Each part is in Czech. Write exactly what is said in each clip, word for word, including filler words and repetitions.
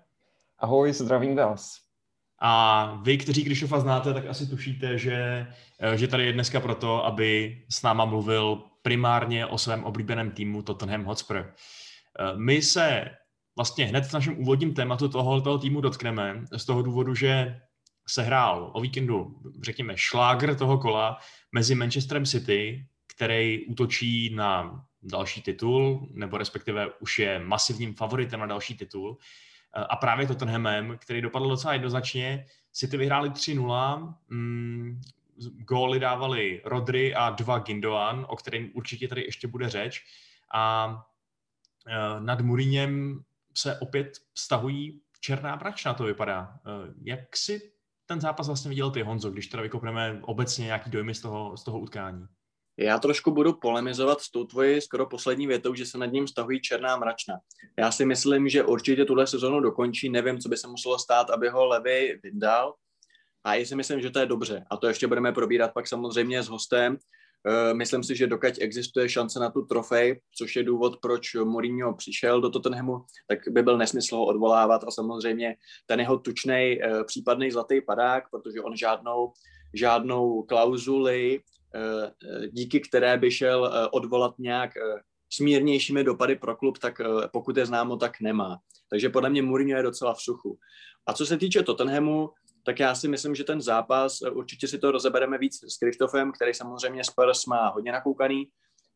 Ahoj, zdravím vás. A vy, kteří Krištofa znáte, tak asi tušíte, že, uh, že tady je dneska proto, aby s náma mluvil primárně o svém oblíbeném týmu Tottenham Hotspur. Uh, my se vlastně hned v našem úvodním tématu tohoto týmu dotkneme z toho důvodu, že se hrál o víkendu, řekněme, šlágr toho kola mezi Manchesterem City, který útočí na další titul, nebo respektive už je masivním favoritem na další titul, a právě Tottenhamem, který dopadl docela jednoznačně. City vyhráli tři nula, mm, góly dávali Rodri a dva Gündoğan, o kterém určitě tady ještě bude řeč, a nad Mourinem se opět stahují černá mračna, to vypadá. Jak si ten zápas vlastně viděl ty, Honzo, když teda vykopneme obecně nějaký dojmy z toho, z toho utkání? Já trošku budu polemizovat s tou tvojí skoro poslední větou, že se nad ním stahují černá mračna. Já si myslím, že určitě tuhle sezonu dokončí, nevím, co by se muselo stát, aby ho Levy vyndal. A já si myslím, že to je dobře. A to ještě budeme probírat pak samozřejmě s hostem. Myslím si, že dokud existuje šance na tu trofej, což je důvod, proč Mourinho přišel do Tottenhamu, tak by byl nesmysl ho odvolávat a samozřejmě ten jeho tučnej případný zlatý padák, protože on žádnou, žádnou klauzuli, díky které by šel odvolat nějak smírnějšími dopady pro klub, tak pokud je známo, tak nemá. Takže podle mě Mourinho je docela v suchu. A co se týče Tottenhamu, tak já si myslím, že ten zápas, určitě si to rozebereme víc s Krištofem, který samozřejmě Spurs má hodně nakoukaný,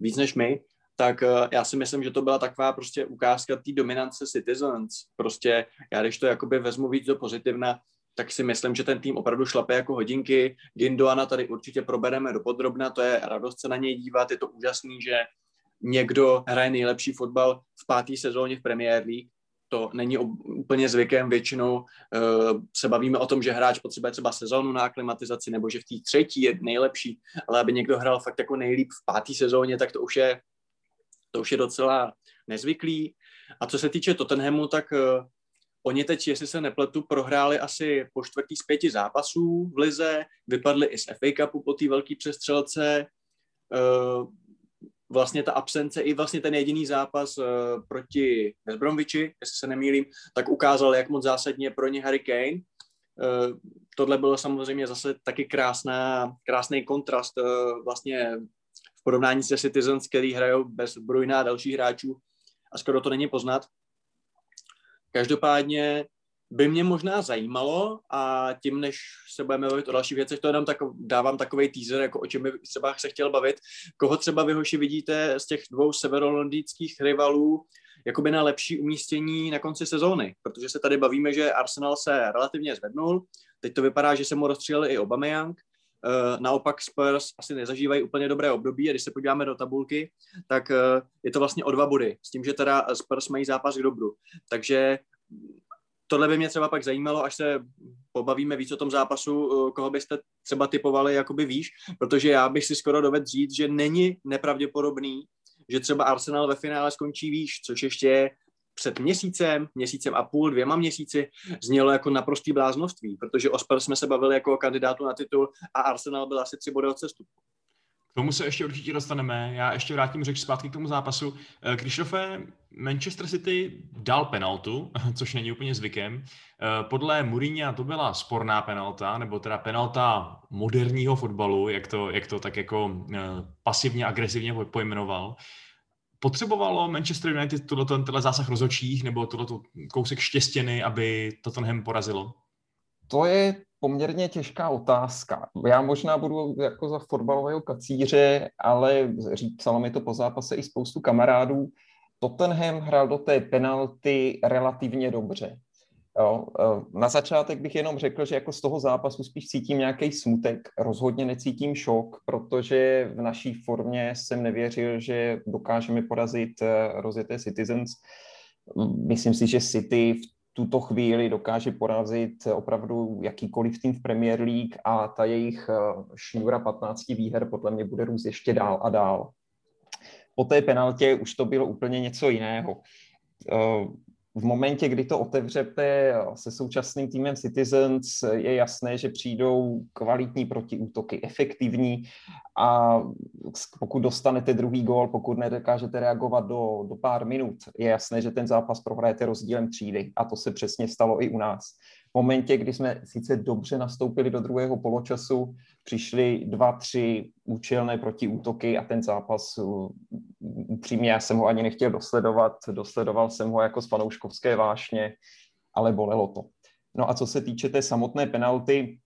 víc než my, tak já si myslím, že to byla taková prostě ukázka té dominance Citizens. Prostě já když to jakoby vezmu víc do pozitivna, tak si myslím, že ten tým opravdu šlape jako hodinky. Gündoğana tady určitě probereme dopodrobna, to je radost se na něj dívat, je to úžasný, že někdo hraje nejlepší fotbal v páté sezóně v Premier League. To není úplně zvykem, většinou uh, se bavíme o tom, že hráč potřebuje třeba sezónu na aklimatizaci, nebo že v té třetí je nejlepší, ale aby někdo hrál fakt jako nejlíp v páté sezóně, tak to už je, to už je docela nezvyklý. A co se týče Tottenhamu, tak uh, oni teď, jestli se nepletu, prohráli asi po čtvrtý z pěti zápasů v lize, vypadli i z F A Cupu po té velké přestřelce, uh, vlastně ta absence i vlastně ten jediný zápas uh, proti West Bromwichi, jestli se nemýlím, tak ukázal, jak moc zásadně pro ně Harry Kane. Uh, tohle bylo samozřejmě zase taky krásná, krásný kontrast uh, vlastně v porovnání se Citizens, který hrajou bez Bruyne a dalších hráčů a skoro to není poznat. Každopádně by mě možná zajímalo a tím, než se budeme bavit o dalších věcech, to jenom tak, dávám takovej teaser, jako o čem by třeba se chtěl bavit. Koho třeba vy, hoši, vidíte z těch dvou severolondýnských rivalů jakoby na lepší umístění na konci sezóny? Protože se tady bavíme, že Arsenal se relativně zvednul, teď to vypadá, že se mu rozstřílel i Aubameyang, naopak Spurs asi nezažívají úplně dobré období a když se podíváme do tabulky, tak je to vlastně o dva body, s tím, že teda Spurs mají zápas k dobru. Takže tohle by mě třeba pak zajímalo, až se pobavíme víc o tom zápasu, koho byste třeba typovali, jakoby výš, protože já bych si skoro dovedl říct, že není nepravděpodobný, že třeba Arsenal ve finále skončí výš, což ještě před měsícem, měsícem a půl, dvěma měsíci znělo jako naprostý bláznoství, protože o Spurs jsme se bavili jako kandidátu na titul a Arsenal byl asi tři body od sestupu. K tomu se ještě určitě dostaneme. Já ještě vrátím řeč zpátky k tomu zápasu. Krištofe, Manchester City dal penaltu, což není úplně zvykem. Podle Mourinia to byla sporná penalta, nebo teda penalta moderního fotbalu, jak to, jak to tak jako pasivně, agresivně pojmenoval. Potřebovalo Manchester United tenhle zásah rozhodčích, nebo tohle kousek štěstěny, aby Tottenham porazilo? To je poměrně těžká otázka. Já možná budu jako za fotbalového kacíře, ale psalo mi to po zápase i spoustu kamarádů. Tottenham hrál do té penalty relativně dobře. Jo, na začátek bych jenom řekl, že jako z toho zápasu spíš cítím nějaký smutek, rozhodně necítím šok, protože v naší formě jsem nevěřil, že dokážeme porazit rozjeté Citizens. Myslím si, že City v tuto chvíli dokáže porazit opravdu jakýkoliv tým v Premier League a ta jejich šňůra patnácti výher podle mě bude růst ještě dál a dál. Po té penaltě už to bylo úplně něco jiného. V momentě, kdy to otevřete se současným týmem Citizens, je jasné, že přijdou kvalitní protiútoky, efektivní, a pokud dostanete druhý gól, pokud nedokážete reagovat do, do pár minut, je jasné, že ten zápas prohrajete rozdílem třídy, a to se přesně stalo i u nás. V momentě, kdy jsme sice dobře nastoupili do druhého poločasu, přišly dva, tři účelné protiútoky a ten zápas, upřímně já jsem ho ani nechtěl dosledovat, dosledoval jsem ho jako z fanouškovské vášně, ale bolelo to. No a co se týče té samotné penalty,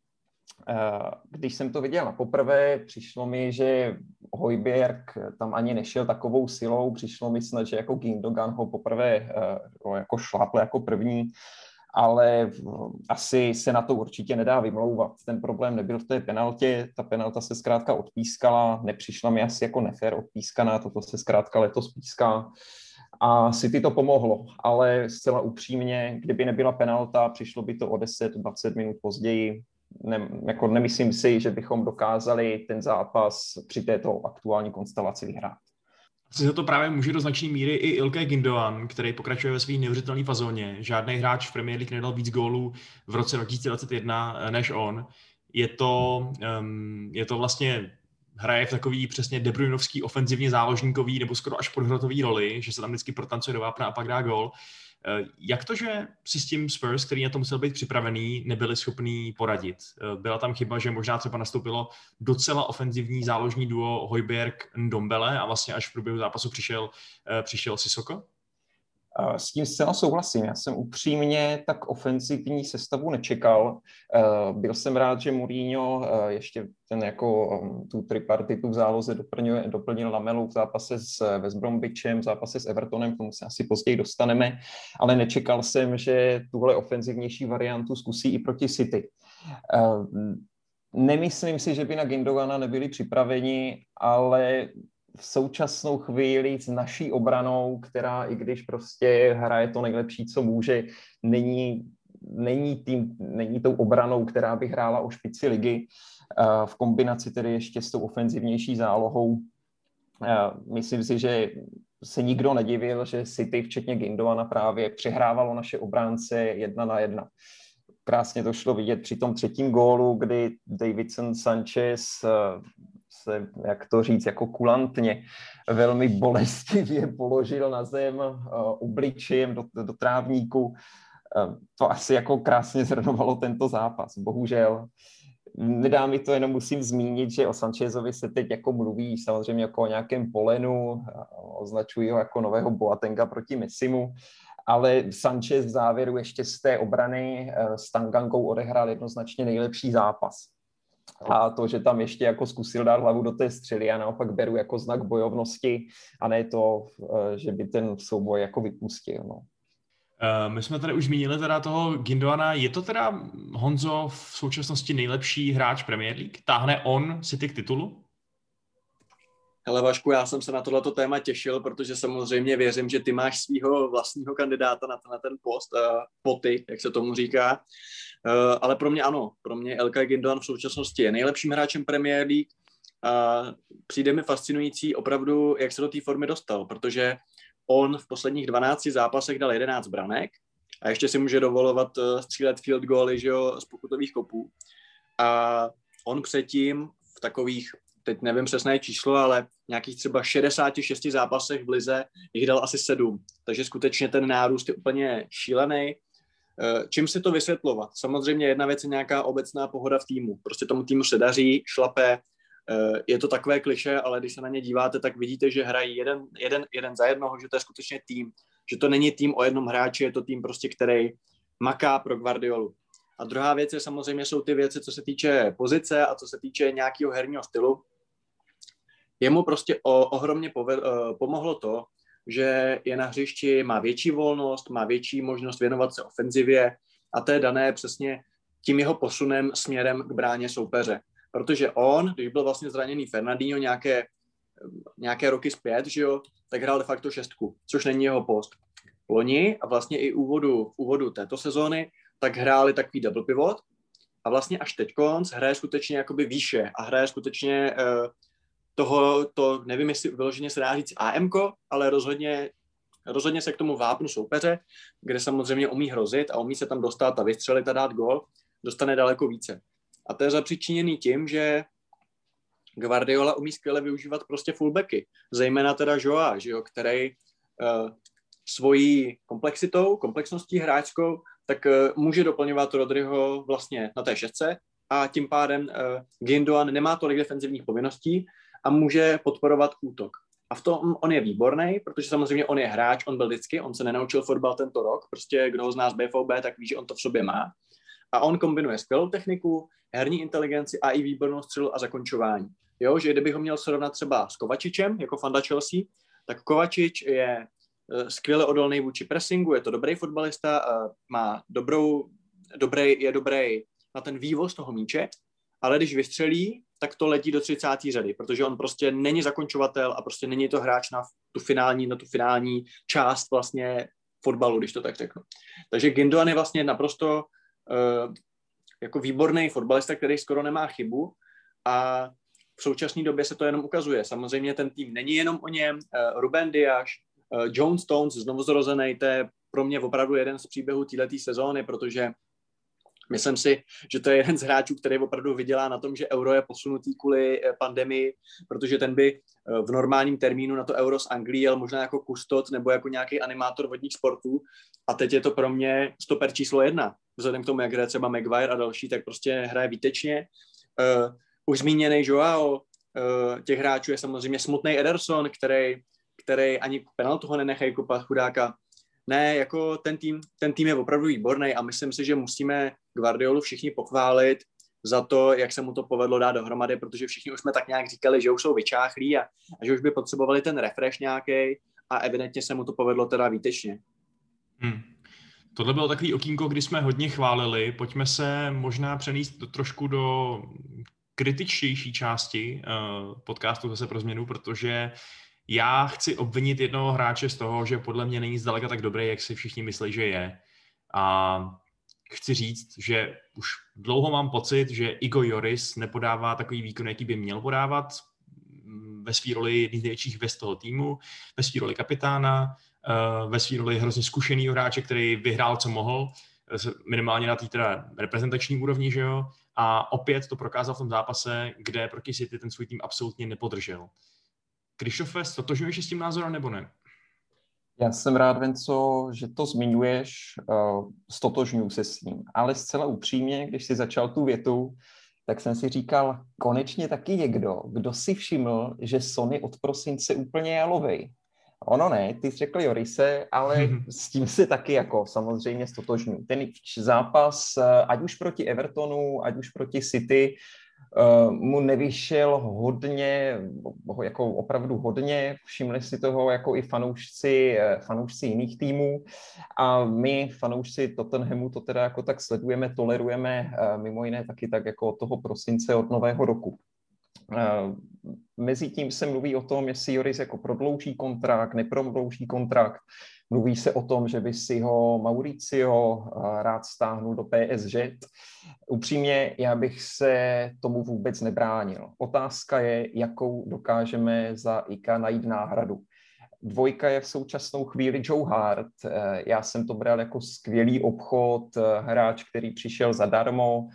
když jsem to viděl na poprvé, přišlo mi, že Højbjerg tam ani nešel takovou silou, přišlo mi snad, že jako Gündoğan ho poprvé jako šlápl jako první, ale asi se na to určitě nedá vymlouvat. Ten problém nebyl v té penaltě, ta penalta se zkrátka odpískala, nepřišla mi asi jako nefér odpískaná, toto se zkrátka letos píská a City to pomohlo, ale zcela upřímně, kdyby nebyla penalta, přišlo by to o deset dvacet minut později. Ne, jako nemyslím si, že bychom dokázali ten zápas při této aktuální konstelaci vyhrát. Chci za to právě může do značné míry i Ilkay Gündoğan, který pokračuje ve své neuvěřitelné fazóně. Žádný hráč v Premier League nedal víc gólů v roce dva tisíce dvacet jedna než on. Je to, um, je to vlastně, hraje v takový přesně De Bruynovský ofenzivně záložníkový nebo skoro až podhrotový roli, že se tam vždycky protancuje do vápna a pak dá gól. Jak to, že si s tím Spurs, který na to musel být připravený, nebyli schopní poradit? Byla tam chyba, že možná třeba nastoupilo docela ofenzivní záložní duo Højbjerg-Ndombele a vlastně až v průběhu zápasu přišel, přišel Sissoko? S tím zcela souhlasím. Já jsem upřímně tak ofenzivní sestavu nečekal. Byl jsem rád, že Mourininho ještě ten jako tu tripartitu v záloze doplnil, doplnil Lamelu v zápase s West Bromwichem, v zápase s Evertonem, k tomu se asi později dostaneme, ale nečekal jsem, že tuhle ofenzivnější variantu zkusí i proti City. Nemyslím si, že by na Gündoğana nebyli připraveni, ale v současnou chvíli s naší obranou, která i když prostě hraje to nejlepší, co může, není, není, tým, není tou obranou, která by hrála o špici ligy, v kombinaci tedy ještě s tou ofenzivnější zálohou. Myslím si, že se nikdo nedivil, že City, včetně Gündoğana, právě přehrávalo naše obránce jedna na jedna. Krásně to šlo vidět při tom třetím gólu, kdy Davidson Sanchez se, jak to říct, jako kulantně, velmi bolestivě položil na zem obličejem do, do trávníku. To asi jako krásně zhrnovalo tento zápas, bohužel. Nedá mi to, jenom musím zmínit, že o Sanchezovi se teď jako mluví samozřejmě jako o nějakém polenu, označují ho jako nového Boatenga proti Messimu, ale Sanchez v závěru ještě z té obrany s Tangangou odehrál jednoznačně nejlepší zápas. A to, že tam ještě jako zkusil dát hlavu do té střely, já naopak beru jako znak bojovnosti a ne to, že by ten souboj jako vypustil. No. My jsme tady už zmínili teda toho Gündoğana. Je to teda, Honzo, v současnosti nejlepší hráč Premier League? Táhne on City k titulu? Hele Vašku, já jsem se na tohleto téma těšil, protože samozřejmě věřím, že ty máš svého vlastního kandidáta na ten, na ten post, uh, poty, jak se tomu říká. Uh, ale pro mě ano, pro mě Ilkay Gündoğan v současnosti je nejlepším hráčem Premier League a přijde mi fascinující opravdu, jak se do té formy dostal, protože on v posledních dvanácti zápasech dal jedenáct branek a ještě si může dovolovat uh, střílet field goaly, že jo, z pokutových kopů. A on předtím v takových, teď nevím přesné číslo, ale nějakých třeba šedesáti šesti zápasech v lize jich dal asi sedm. Takže skutečně ten nárůst je úplně šílený. Čím si to vysvětlovat? Samozřejmě jedna věc je nějaká obecná pohoda v týmu. Prostě tomu týmu se daří, šlape, je to takové kliše, ale když se na ně díváte, tak vidíte, že hrají jeden, jeden, jeden za jednoho, že to je skutečně tým. Že to není tým o jednom hráči, je to tým prostě, který maká pro Guardiolu. A A druhá věc je samozřejmě jsou ty věci, co se týče pozice a co se týče nějakého herního stylu. Jemu prostě o, ohromně povedl, pomohlo to, že je na hřišti, má větší volnost, má větší možnost věnovat se ofenzivě a to je dané přesně tím jeho posunem směrem k bráně soupeře. Protože on, když byl vlastně zraněný Fernandinho nějaké, nějaké roky zpět, že jo, tak hrál de facto šestku, což není jeho post. Loni a vlastně i úvodu, v úvodu této sezóny tak hráli takový double pivot a vlastně až teďkonc hraje skutečně jakoby výše a hraje skutečně eh, toho, to nevím, jestli vyloženě se dá říct AMko, ale rozhodně, rozhodně se k tomu vápnu soupeře, kde samozřejmě umí hrozit a umí se tam dostat a vystřelit a dát gól, dostane daleko více. A to je zapříčiněný tím, že Guardiola umí skvěle využívat prostě fullbacky, zejména teda Joa, že jo, který eh, svojí komplexitou, komplexností hráčskou, tak uh, může doplňovat Rodryho vlastně na té šestce a tím pádem uh, Gündoğan nemá tolik defenzivních povinností a může podporovat útok. A v tom on je výborný, protože samozřejmě on je hráč, on byl vždycky, on se nenaučil fotbal tento rok, prostě kdo ho zná z bé vé bé, tak ví, že on to v sobě má. A on kombinuje skvělou techniku, herní inteligenci a i výbornou střelu a zakončování. Jo, že kdybych ho měl srovnat třeba s Kovačičem, jako fanda Chelsea, tak Kovačič je skvěle odolný vůči pressingu, je to dobrý fotbalista, má dobrou, dobrý, je dobrý na ten vývoz toho míče, ale když vystřelí, tak to letí do třicáté řady, protože on prostě není zakončovatel a prostě není to hráč na tu finální, na tu finální část vlastně fotbalu, když to tak řeknu. Takže Gündoğan je vlastně naprosto uh, jako výborný fotbalista, který skoro nemá chybu a v současné době se to jenom ukazuje. Samozřejmě ten tým není jenom o něm, uh, Ruben Dias, John Stones, znovuzrozený, to je pro mě opravdu jeden z příběhů této sezóny, protože myslím si, že to je jeden z hráčů, který opravdu vydělá na tom, že euro je posunutý kvůli pandemii, protože ten by v normálním termínu na to euro z Anglii jel možná jako kustot nebo jako nějaký animátor vodních sportů a teď je to pro mě stoper číslo jedna. Vzhledem k tomu, jak hraje třeba Maguire a další, tak prostě hraje výtečně. Už zmíněný Joao, těch hráčů je samozřejmě smutný Ederson, který který ani penaltu ho nenechají kopat, chudáka. Ne, jako ten tým, ten tým je opravdu výborný a myslím si, že musíme Guardiolu všichni pochválit za to, jak se mu to povedlo dát dohromady, protože všichni už jsme tak nějak říkali, že už jsou vyčáchlí a, a že už by potřebovali ten refresh nějaký a evidentně se mu to povedlo teda výtečně. Hmm. Tohle bylo takový okýnko, kdy jsme hodně chválili. Pojďme se možná přenést do, trošku do kritičtější části uh, podcastu zase pro změnu, protože já chci obvinit jednoho hráče z toho, že podle mě není zdaleka tak dobrý, jak si všichni myslí, že je. A chci říct, že už dlouho mám pocit, že Hugo Lloris nepodává takový výkon, jaký by měl podávat ve své roli jedný z největších hvězd toho týmu, ve své roli kapitána, ve své roli hrozně zkušený hráče, který vyhrál, co mohl, minimálně na té teda reprezentační úrovni, že jo? A opět to prokázal v tom zápase, kde proti City ten svůj tým absolutně nepodržel. Krištofe, stotožňuješ s tím názorem nebo ne? Já jsem rád, Venco, že to zmiňuješ, stotožňuji se s ním. Ale zcela upřímně, když jsi začal tu větu, tak jsem si říkal, konečně taky někdo, kdo si všiml, že Sony od prosince úplně jalovej. Ono ne, ty jsi řekl Jorise, ale mm-hmm. s tím se taky jako samozřejmě stotožňuji. Ten zápas, ať už proti Evertonu, ať už proti City, Uh, mu nevyšel hodně, jako opravdu hodně, všimli si toho jako i fanoušci, fanoušci jiných týmů a my fanoušci Tottenhamu to teda jako tak sledujeme, tolerujeme uh, mimo jiné taky tak jako od toho prosince, od nového roku. Uh, Mezitím se mluví o tom, jestli Lloris jako prodlouží kontrakt, neprodlouží kontrakt. Mluví se o tom, že by si ho Mauricio rád stáhnul do pé es gé. Upřímně, já bych se tomu vůbec nebránil. Otázka je, jakou dokážeme za Ika najít náhradu. Dvojka je v současnou chvíli Joe Hart. Já jsem to bral jako skvělý obchod, hráč, který přišel zadarmo,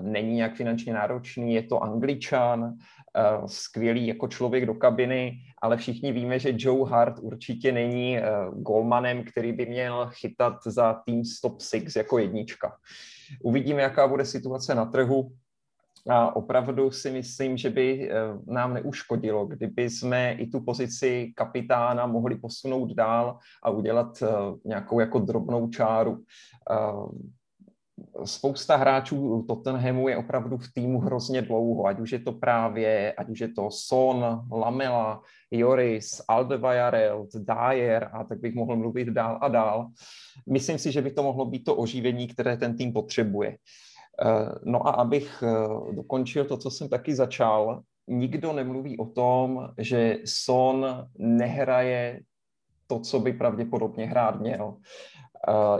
není nějak finančně náročný, je to Angličan, skvělý jako člověk do kabiny, ale všichni víme, že Joe Hart určitě není golmanem, který by měl chytat za tým top six jako jednička. Uvidíme, jaká bude situace na trhu. A opravdu si myslím, že by nám neuškodilo, kdyby jsme i tu pozici kapitána mohli posunout dál a udělat nějakou jako drobnou čáru. spousta hráčů Tottenhamu je opravdu v týmu hrozně dlouho, ať už je to právě, ať už je to Son, Lamela, Lloris, Alderweireld, Dyer a tak bych mohl mluvit dál a dál. Myslím si, že by to mohlo být to oživení, které ten tým potřebuje. No a abych dokončil to, co jsem taky začal, nikdo nemluví o tom, že Son nehraje to, co by pravděpodobně hrát měl.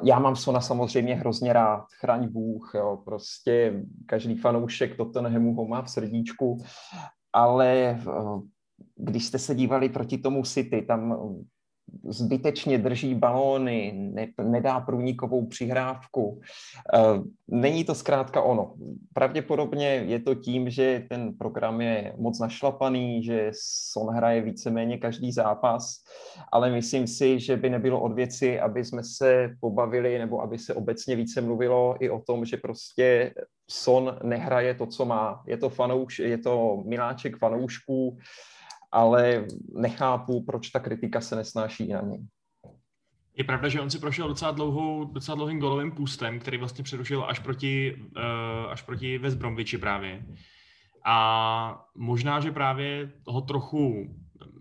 Já mám Sona samozřejmě hrozně rád, chraň Bůh, jo, prostě každý fanoušek Tottenhamu ho má v srdíčku, ale když jste se dívali proti tomu City, tam zbytečně drží balóny, ne, nedá průnikovou přihrávku. Není to zkrátka ono. Pravděpodobně je to tím, že ten program je moc našlapaný, že Son hraje víceméně každý zápas, ale myslím si, že by nebylo od věci, aby jsme se pobavili nebo aby se obecně více mluvilo i o tom, že prostě Son nehraje to, co má. Je to, fanouš, je to miláček fanoušků, ale nechápu, proč ta kritika se nesnáší na něj. Je pravda, že on si prošel docela, dlouhou, docela dlouhým golovým půstem, který vlastně přerušil až proti, až proti West Bromwichi právě. A možná, že právě toho trochu,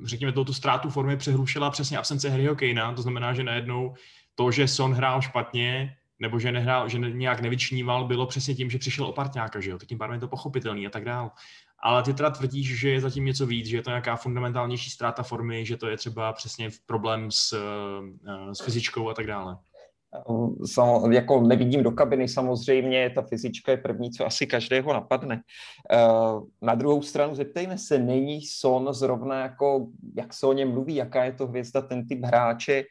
řekněme, tu ztrátu formy přehrušila přesně absence Harryho Kanea, to znamená, že najednou to, že Son hrál špatně, nebo že nehrál, že nějak nevyčníval, bylo přesně tím, že přišel o partňáka, že jo, tak tím pádem je to pochopitelný a tak dál. Ale ty teda tvrdíš, že je zatím něco víc, že je to nějaká fundamentálnější ztráta formy, že to je třeba přesně problém s, s fyzičkou a tak dále. Samo, jako nevidím do kabiny, samozřejmě ta fyzička je první, co asi každého napadne. Na druhou stranu zeptejme se, není Son zrovna jako, jak se o něm mluví, jaká je to hvězda, ten typ hráče,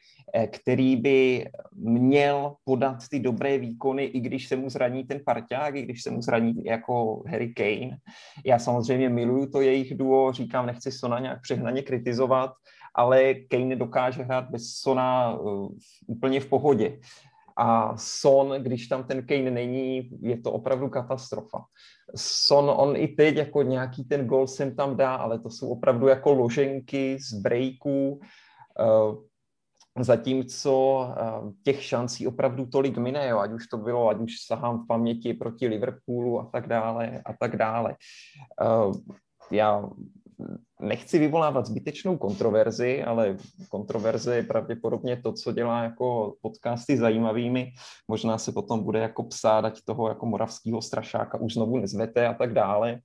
který by měl podat ty dobré výkony, i když se mu zraní ten parťák, i když se mu zraní jako Harry Kane. Já samozřejmě miluju to jejich duo, říkám, nechci Sona nějak přehnaně kritizovat, ale Kane dokáže hrát bez Sona uh, úplně v pohodě. A Son, když tam ten Kane není, je to opravdu katastrofa. Son, on i teď jako nějaký ten gol sem tam dá, ale to jsou opravdu jako loženky z breaků, uh, zatímco uh, těch šancí opravdu tolik mine, jo, ať už to bylo, ať už sahám v paměti proti Liverpoolu a tak dále, a tak dále. Uh, já... Nechci vyvolávat zbytečnou kontroverzi, ale kontroverze je pravděpodobně to, co dělá jako podcasty zajímavými. Možná se potom bude jako psát, ať toho jako moravského strašáka už znovu nezvete a tak dále.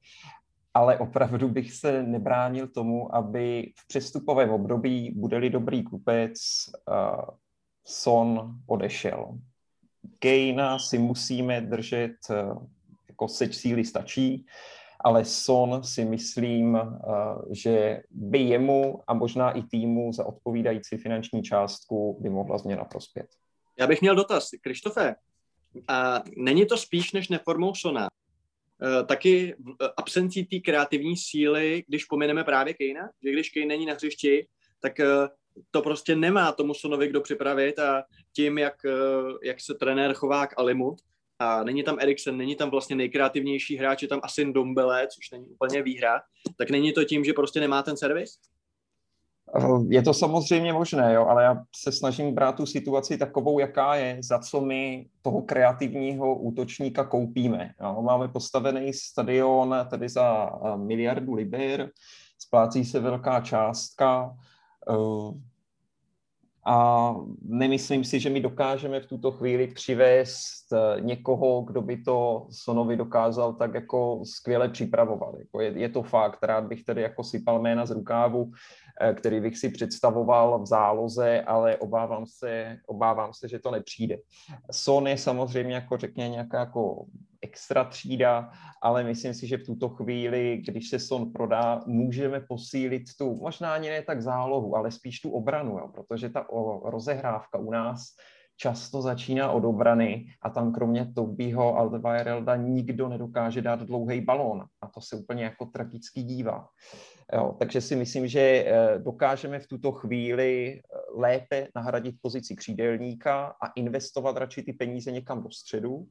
Ale opravdu bych se nebránil tomu, aby v přestupovém období, bude-li dobrý kupec, uh, Son odešel. Kejna si musíme držet, uh, jako seč síly stačí, ale Son si myslím, že by jemu a možná i týmu za odpovídající finanční částku by mohla změna prospět. Já bych měl dotaz. Krištofe, a není to spíš než neformou Sona? E, taky absencí té kreativní síly, když pomineme právě Kanea, že když Kane není na hřišti, tak e, to prostě nemá tomu Sonovi kdo připravit a tím, jak, e, jak se trenér chová k Alimu, a není tam Eriksen, není tam vlastně nejkreativnější hráč, je tam asi Ndombele, což není úplně výhra, tak není to tím, že prostě nemá ten servis? Je to samozřejmě možné, jo, ale já se snažím brát tu situaci takovou, jaká je, za co my toho kreativního útočníka koupíme. Jo. Máme postavený stadion tady za miliardu liber, splácí se velká částka, uh, a nemyslím si, že my dokážeme v tuto chvíli přivést někoho, kdo by to Sonovi dokázal tak jako skvěle připravovat. Je, je to fakt, rád bych tedy jako sypal jména z rukávu, který bych si představoval v záloze, ale obávám se, obávám se, že to nepřijde. Son je samozřejmě jako řekněme nějaká jako extra třída, ale myslím si, že v tuto chvíli, když se Son prodá, můžeme posílit tu, možná ani ne tak zálohu, ale spíš tu obranu, jo, protože ta rozehrávka u nás často začíná od obrany a tam kromě Tobyho Alderweirelda nikdo nedokáže dát dlouhý balón a to se úplně jako tragicky dívá. Jo, takže si myslím, že dokážeme v tuto chvíli lépe nahradit pozici křídelníka a investovat radši ty peníze někam do středu,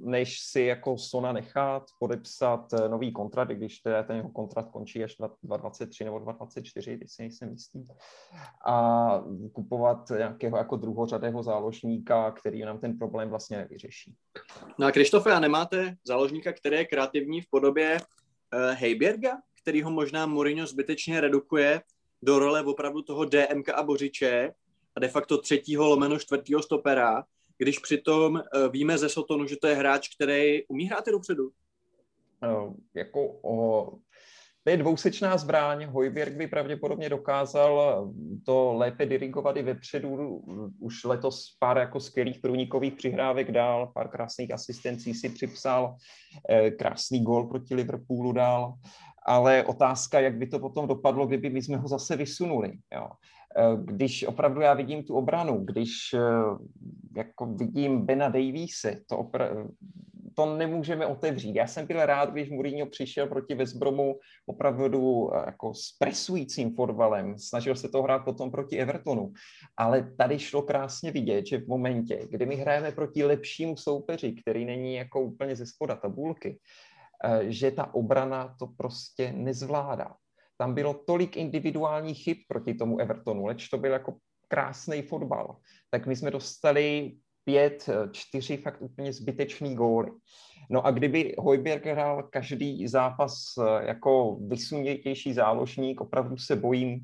než si jako Sona nechat podepsat nový kontrakt, když teda ten jeho kontrakt končí až dvacet tři nebo dvacet čtyři, teď si nejsem jistý, a kupovat nějakého jako druhořadého záložníka, který nám ten problém vlastně nevyřeší. No a Krištofe, a nemáte záložníka, který je kreativní v podobě uh, Højbjerga, který ho možná Mourinho zbytečně redukuje do role opravdu toho DMka a bořiče a de facto třetího lomeno čtvrtýho stopera, když přitom víme ze Sotonu, že to je hráč, který umí hrát i dopředu? No, jako o... To je dvousečná zbraň. Højbjerg by pravděpodobně dokázal to lépe dirigovat i vepředu. Už letos pár jako skvělých průnikových přihrávek dál, pár krásných asistencí si připsal, krásný gól proti Liverpoolu dál. Ale otázka, jak by to potom dopadlo, kdyby my jsme ho zase vysunuli. Jo. Když opravdu já vidím tu obranu, když jako vidím Bena Davise, to, opra- to nemůžeme otevřít. Já jsem byl rád, když Mourinho přišel proti West Bromu opravdu jako s presujícím fotbalem. Snažil se to hrát potom proti Evertonu. Ale tady šlo krásně vidět, že v momentě, kdy my hrajeme proti lepšímu soupeři, který není jako úplně ze spoda tabulky, že ta obrana to prostě nezvládá. Tam bylo tolik individuálních chyb proti tomu Evertonu, leč to byl jako krásný fotbal. Tak my jsme dostali pět, čtyři fakt úplně zbytečný góly. No a kdyby Højbjerg hrál každý zápas jako vysunější záložník, opravdu se bojím,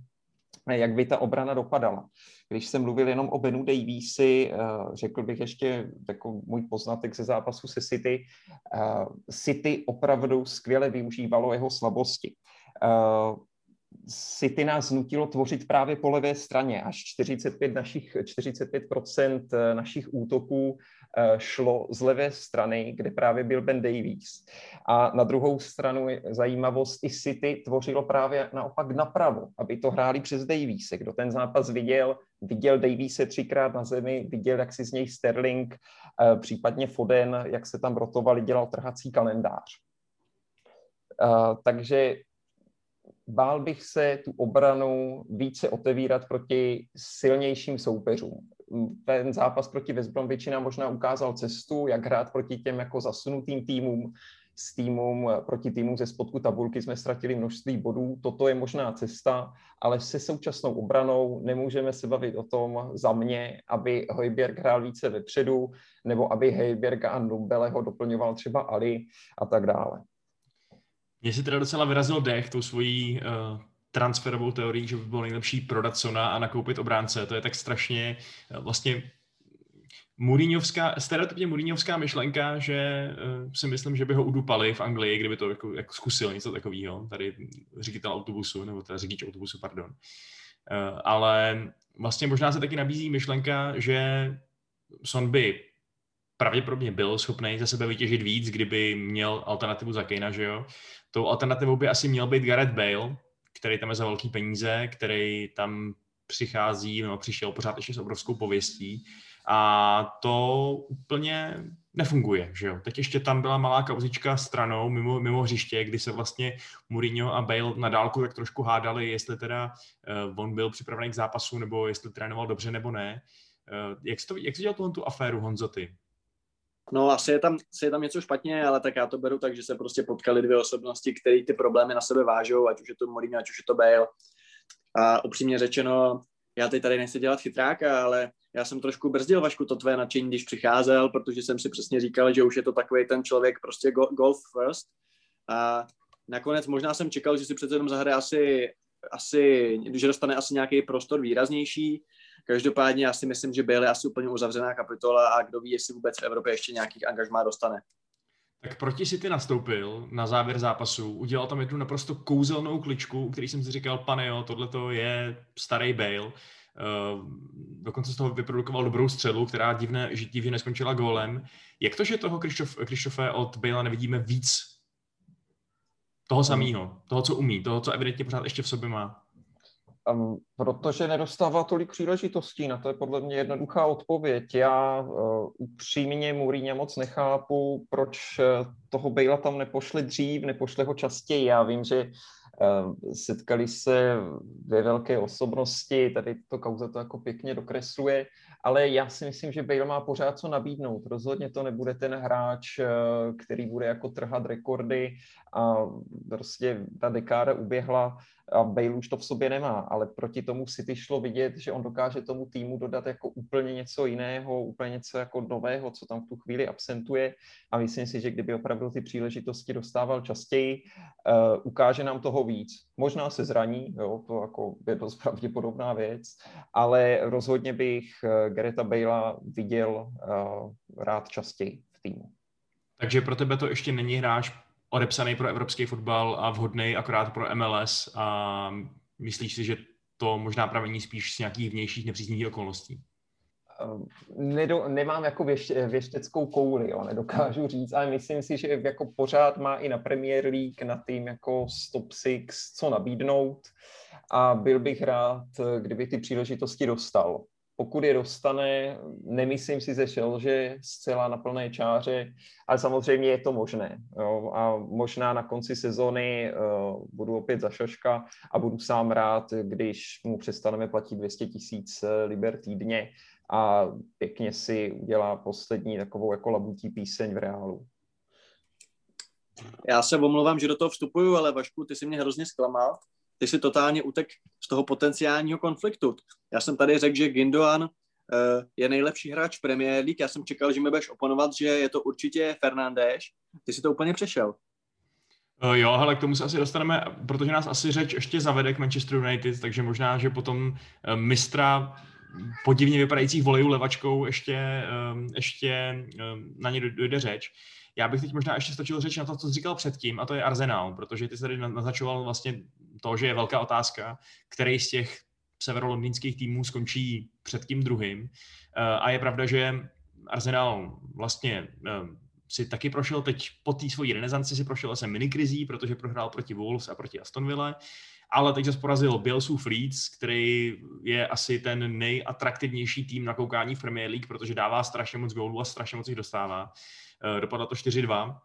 jak by ta obrana dopadala. Když jsem mluvil jenom o Benu Davisi, řekl bych ještě jako můj poznatek ze zápasu se City. City opravdu skvěle využívalo jeho slabosti. City nás nutilo tvořit právě po levé straně. Až čtyřicet pět našich, čtyřicet pět procent našich útoků šlo z levé strany, kde právě byl Ben Davies. A na druhou stranu zajímavost, i City tvořilo právě naopak napravo, aby to hráli přes Daviese. Kdo ten zápas viděl, viděl Daviese třikrát na zemi, viděl, jak si z něj Sterling, případně Foden, jak se tam rotovali, dělal trhací kalendář. Takže bál bych se tu obranu více otevírat proti silnějším soupeřům. Ten zápas proti West Bromwichi nám možná ukázal cestu, jak hrát proti těm jako zasunutým týmům. S týmům, proti týmům ze spodku tabulky jsme ztratili množství bodů. Toto je možná cesta, ale se současnou obranou nemůžeme se bavit o tom za mě, aby Højbjerg hrál více vepředu, nebo aby Højbjerga a Nubeleho doplňoval třeba Ali a tak dále. Mně se teda docela vyrazil dech tou svojí uh, transferovou teorií, že by bylo nejlepší prodat Sona a nakoupit obránce. To je tak strašně uh, vlastně Mourinovská, stereotypně Mourinovská myšlenka, že uh, si myslím, že by ho udupali v Anglii, kdyby to jako, jako zkusil něco takového. Tady řiditel autobusu, nebo teda řidič autobusu, pardon. Uh, ale vlastně možná se taky nabízí myšlenka, že Son by pravděpodobně byl schopný za sebe vytěžit víc, kdyby měl alternativu za Kanea, že jo? Tou alternativou by asi měl být Gareth Bale, který tam je za velký peníze, který tam přichází, no přišel pořád ještě s obrovskou pověstí a to úplně nefunguje, že jo? Teď ještě tam byla malá kauzička stranou mimo, mimo hřiště, kdy se vlastně Mourinho a Bale na dálku tak trošku hádali, jestli teda uh, on byl připravený k zápasu, nebo jestli trénoval dobře, nebo ne. Uh, jak jsi to, jak jsi dělal tuhle tu aféru, Honzo, ty? No asi je, tam, asi je tam něco špatně, ale tak já to beru tak, že se prostě potkali dvě osobnosti, které ty problémy na sebe vážou, ať už je to Mourinho, ať už je to Bale. A upřímně řečeno, já teď tady nechci dělat chytráka, ale já jsem trošku brzdil, Vašku, to tvé nadšení, když přicházel, protože jsem si přesně říkal, že už je to takový ten člověk prostě golf first. A nakonec možná jsem čekal, že si přece jenom zahraje asi, asi, že dostane asi nějaký prostor výraznější. Každopádně já si myslím, že Bale je asi úplně uzavřená kapitola a kdo ví, jestli vůbec v Evropě ještě nějakých angažmá dostane. Tak proti City nastoupil na závěr zápasu, udělal tam jednu naprosto kouzelnou kličku, u který jsem si říkal, pane jo, tohleto je starý Bale. Dokonce z toho vyprodukoval dobrou střelu, která divně, divně neskončila gólem. Jak to, že toho, Krištofe, od Balea nevidíme víc? Toho samého, toho, co umí, toho, co evidentně pořád ještě v sobě má. Protože nedostává tolik příležitostí, na to je podle mě jednoduchá odpověď. Já uh, upřímně Mourinho moc nechápu, proč uh, toho Balea tam nepošle dřív, nepošle ho častěji. Já vím, že Setkali se ve velké osobnosti, tady to kauza to jako pěkně dokresluje, ale já si myslím, že Bale má pořád co nabídnout. Rozhodně to nebude ten hráč, který bude jako trhat rekordy a prostě ta dekáda uběhla a Bale už to v sobě nemá, ale proti tomu City šlo vidět, že on dokáže tomu týmu dodat jako úplně něco jiného, úplně něco jako nového, co tam v tu chvíli absentuje, a myslím si, že kdyby opravdu ty příležitosti dostával častěji, uh, ukáže nám toho víc. Možná se zraní, jo, to jako je dost pravděpodobná věc, ale rozhodně bych Garetha Balea viděl uh, rád častěji v týmu. Takže pro tebe to ještě není hráč odepsaný pro evropský fotbal a vhodnej akorát pro M L S, a myslíš si, že to možná pramení spíš z nějakých vnějších nepříznivých okolností? Nedo, nemám jako věš, věšteckou kouli, jo, nedokážu říct, ale myslím si, že jako pořád má i na Premier League, na tým jako Top Six co nabídnout, a byl bych rád, kdyby ty příležitosti dostal. Pokud je dostane, nemyslím si, zešel, že zcela na plné čáře, ale samozřejmě je to možné. Jo? A možná na konci sezony uh, budu opět za šaška a budu sám rád, když mu přestaneme platit dvě stě tisíc liber týdně a pěkně si udělá poslední takovou jako labutí píseň v Reálu. Já se omlouvám, že do toho vstupuju, ale Vašku, ty jsi mě hrozně zklamal. Ty si totálně utek z toho potenciálního konfliktu. Já jsem tady řekl, že Gündoğan uh, je nejlepší hráč Premier League. Já jsem čekal, že mi budeš oponovat, že je to určitě Fernandes. Ty si to úplně přešel. Uh, jo, ale k tomu se asi dostaneme, protože nás asi řeč ještě zavede k Manchester United, takže možná, že potom uh, mistra podivně vypadajících volejů levačkou ještě, um, ještě um, na ně dojde řeč. Já bych teď možná ještě stočil řeč na to, co jsi říkal předtím, a to je Arsenal, protože ty jsi tady naznačoval vlastně to, že je velká otázka, který z těch severolondýnských týmů skončí před tím druhým. A je pravda, že Arsenal vlastně si taky prošel teď po té svojí renesanci, si prošel asi minikrizí, protože prohrál proti Wolves a proti Aston Ville, ale teď se porazil Bielsův Leeds, který je asi ten nejatraktivnější tým na koukání v Premier League, protože dává strašně moc gólů a strašně moc jich dostává. Dopadlo to čtyři dva.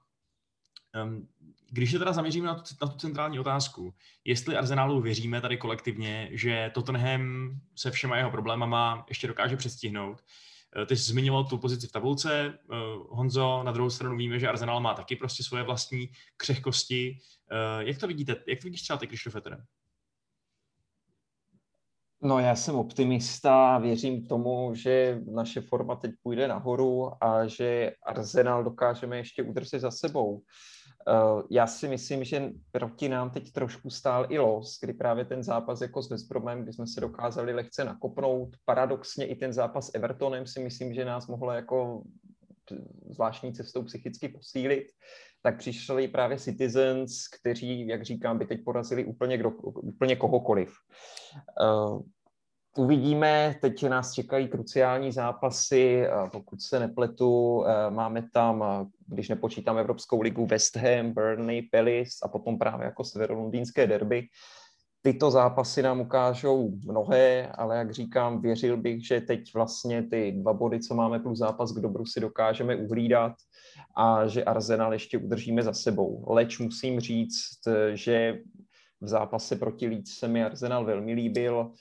Když se teda zaměříme na tu, na tu centrální otázku, jestli Arsenalu věříme tady kolektivně, že Tottenham se všema jeho problémama ještě dokáže přestihnout. Ty jsi zmiňoval tu pozici v tabulce, Honzo, na druhou stranu víme, že Arsenal má taky prostě svoje vlastní křehkosti. Jak to vidíte? Jak to vidíš třeba ty, Krištofe? No, já jsem optimista, věřím tomu, že naše forma teď půjde nahoru a že Arsenal dokážeme ještě udržet za sebou. Já si myslím, že proti nám teď trošku stál i los, kdy právě ten zápas jako s West Bromem, kdy jsme se dokázali lehce nakopnout, paradoxně i ten zápas s Evertonem si myslím, že nás mohlo jako zvláštní cestou psychicky posílit, tak přišli právě Citizens, kteří, jak říkám, by teď porazili úplně, kdo, úplně kohokoliv. Uh, uvidíme, teď nás čekají kruciální zápasy, uh, pokud se nepletu, uh, máme tam, uh, když nepočítám Evropskou ligu, West Ham, Burnley, Palace a potom právě jako severolondýnské derby. Tyto zápasy nám ukážou mnohé, ale jak říkám, věřil bych, že teď vlastně ty dva body, co máme plus zápas k dobru, si dokážeme uhlídat a že Arsenal ještě udržíme za sebou. Leč musím říct, že v zápase proti Leeds se mi Arsenal velmi líbil.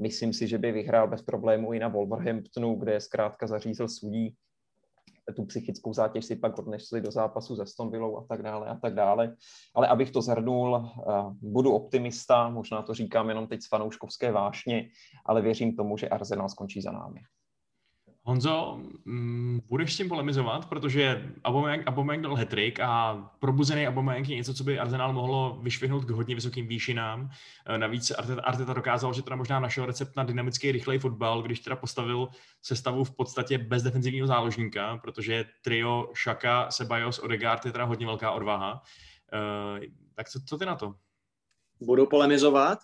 Myslím si, že by vyhrál bez problému i na Wolverhamptonu, kde zkrátka zařízl sudí. Tu psychickou zátěž si pak odnesli do zápasu se Aston Villou a tak dále a tak dále. Ale abych to zhrnul, budu optimista, možná to říkám jenom teď z fanouškovské vášně, ale věřím tomu, že Arsenal skončí za námi. Honzo, budeš s tím polemizovat, protože Aubameyang, Aubameyang dal hat-trick a probuzený Aubameyang je něco, co by Arsenal mohlo vyšvihnout k hodně vysokým výšinám. Navíc Arteta, Arteta dokázal, že teda možná našel recept na dynamický, rychlej fotbal, když teda postavil sestavu v podstatě bez defenzivního záložníka, protože trio Xhaka, Ceballos, Ødegaard je teda hodně velká odvaha. Tak co, co ty na to? Budu polemizovat,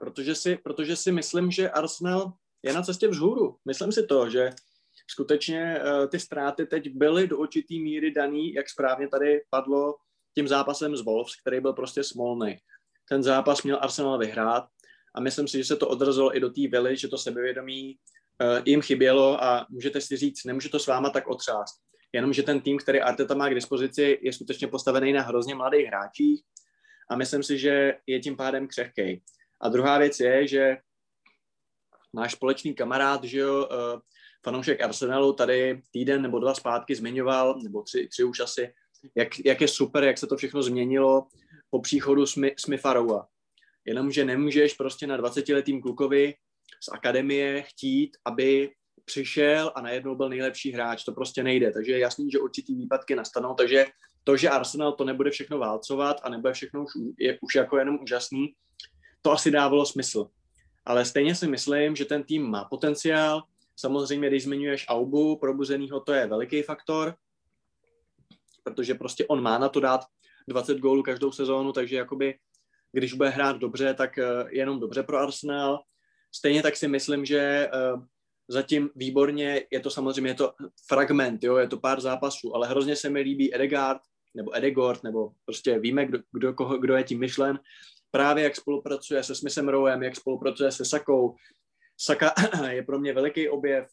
protože si, protože si myslím, že Arsenal je na cestě vzhůru. Myslím si to, že skutečně ty ztráty teď byly do určitý míry daný, jak správně tady padlo, tím zápasem z Wolves, který byl prostě smolný. Ten zápas měl Arsenal vyhrát a myslím si, že se to odrazilo i do té Vily, že to sebevědomí jim chybělo a můžete si říct, nemůže to s váma tak otřást. Jenomže ten tým, který Arteta má k dispozici, je skutečně postavený na hrozně mladých hráčích a myslím si, že je tím pádem křehkej. A druhá věc je, že náš společný kamarád, že jo, fanoušek Arsenalu tady týden nebo dva zpátky zmiňoval, nebo tři, tři už asi, jak, jak je super, jak se to všechno změnilo po příchodu Smitha Rowa. Jenomže nemůžeš prostě na dvacetiletým klukovi z akademie chtít, aby přišel a najednou byl nejlepší hráč. To prostě nejde, takže je jasný, že určitý výpadky nastanou, takže to, že Arsenal to nebude všechno válcovat a nebude všechno už, je už jako jenom úžasný, to asi dávalo smysl. Ale stejně si myslím, že ten tým má potenciál. Samozřejmě, když zmiňuješ Aubu, probuzenýho, to je veliký faktor, protože prostě on má na to dát dvacet gólů každou sezónu, takže jakoby, když bude hrát dobře, tak jenom dobře pro Arsenal. Stejně tak si myslím, že zatím výborně, je to samozřejmě je to fragment, jo, je to pár zápasů, ale hrozně se mi líbí Ødegaard, nebo Ødegaard, nebo prostě víme, kdo, kdo, koho, kdo je tím myšlen. Právě jak spolupracuje se Smithem Rowem, jak spolupracuje se Sakou. Saka je pro mě veliký objev,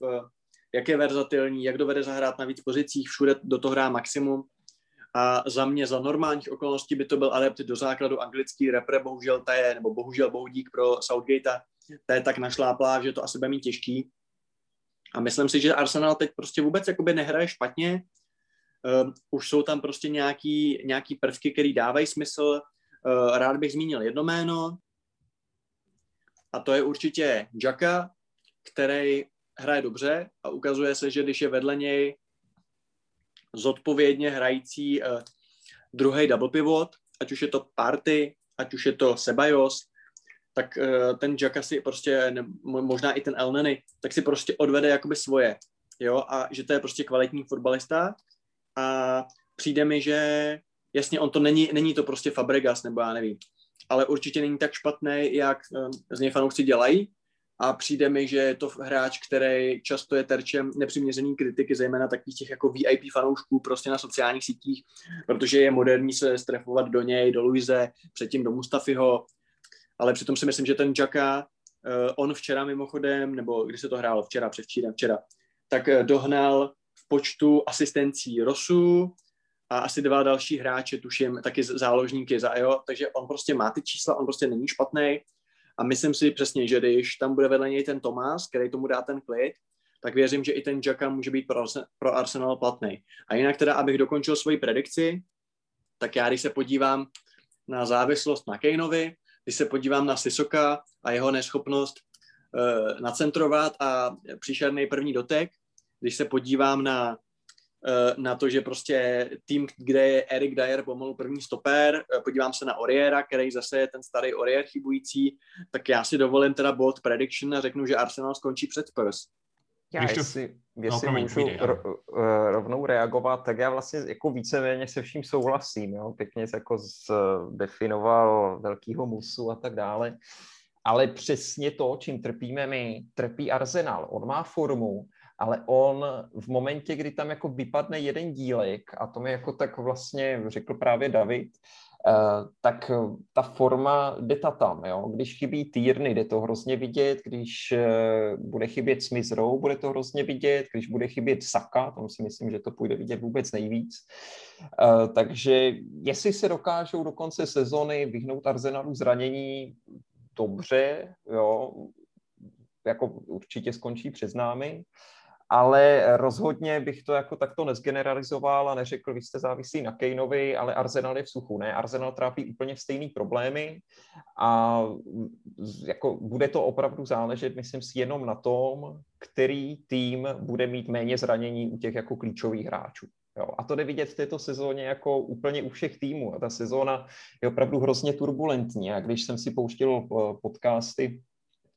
jak je verzatilní, jak dovede zahrát na víc pozicích, všude do toho hrá maximum. A za mě za normálních okolností by to byl adept do základu anglický repre, bohužel ta je, nebo bohužel bohudík pro Southgatea, ta je tak našláplá, že to asi bude mít těžký. A myslím si, že Arsenal teď prostě vůbec jakoby nehraje špatně. Um, už jsou tam prostě nějaký, nějaký prvky, které dávají smysl. Uh, rád bych zmínil jedno jméno. A to je určitě Xhaka, který hraje dobře a ukazuje se, že když je vedle něj zodpovědně hrající uh, druhý double pivot, ať už je to Partey, ať už je to Ceballos, tak uh, ten Xhaka si prostě, ne, možná i ten El Neny, tak si prostě odvede jakoby svoje. Jo? A že to je prostě kvalitní fotbalista. A přijde mi, že jasně, on to není, není to prostě Fabregas, nebo já nevím, ale určitě není tak špatný, jak um, z něj fanoušci dělají. A přijde mi, že je to hráč, který často je terčem nepřiměřený kritiky, zejména takových těch jako V I P fanoušků prostě na sociálních sítích, protože je moderní se strefovat do něj, do Luise, předtím do Mustafiho. Ale přitom si myslím, že ten Xhaka, uh, on včera mimochodem, nebo když se to hrálo včera, předvčírem včera, tak uh, dohnal v počtu asistencí Rosu a asi dva další hráče, tuším, taky záložníky za E O, takže on prostě má ty čísla, on prostě není špatný. A myslím si přesně, že když tam bude vedle něj ten Tomás, který tomu dá ten klid, tak věřím, že i ten Xhaka může být pro, Arsen- pro Arsenal platný. A jinak teda, abych dokončil svoji predikci, tak já když se podívám na závislost na Kaneovi, když se podívám na Sissoka a jeho neschopnost uh, nacentrovat a příšerný první dotek, když se podívám na, na to, že prostě tým, kde je Eric Dyer pomalu první stopér, podívám se na Oriera, který zase je ten starý Orier chybující, tak já si dovolím teda bold prediction a řeknu, že Arsenal skončí před Spurs. Já jestli, jestli no, můžu mě, rovnou reagovat, tak já vlastně jako víceméně se vším souhlasím. Jo? Pěkně jako definoval velkýho musu a tak dále. Ale přesně to, čím trpíme my, trpí Arsenal. On má formu, ale on v momentě, kdy tam jako vypadne jeden dílek, a to mi jako tak vlastně řekl právě David, tak ta forma jde ta tam, jo. Když chybí Tierney, jde to hrozně vidět, když bude chybět Smith Rowe, bude to hrozně vidět, když bude chybět Saka, tam si myslím, že to půjde vidět vůbec nejvíc. Takže jestli se dokážou do konce sezony vyhnout Arsenalu zranění, dobře, jo, jako určitě skončí před námi. Ale rozhodně bych to jako takto nezgeneralizoval a neřekl, vy jste závisí na Kaneovi, ale Arsenal je v suchu. Ne, Arsenal trápí úplně stejný problémy a jako bude to opravdu záležet, myslím si, jenom na tom, který tým bude mít méně zranění u těch jako klíčových hráčů. Jo, a to jde vidět v této sezóně jako úplně u všech týmů. A ta sezóna je opravdu hrozně turbulentní. A když jsem si pouštil podcasty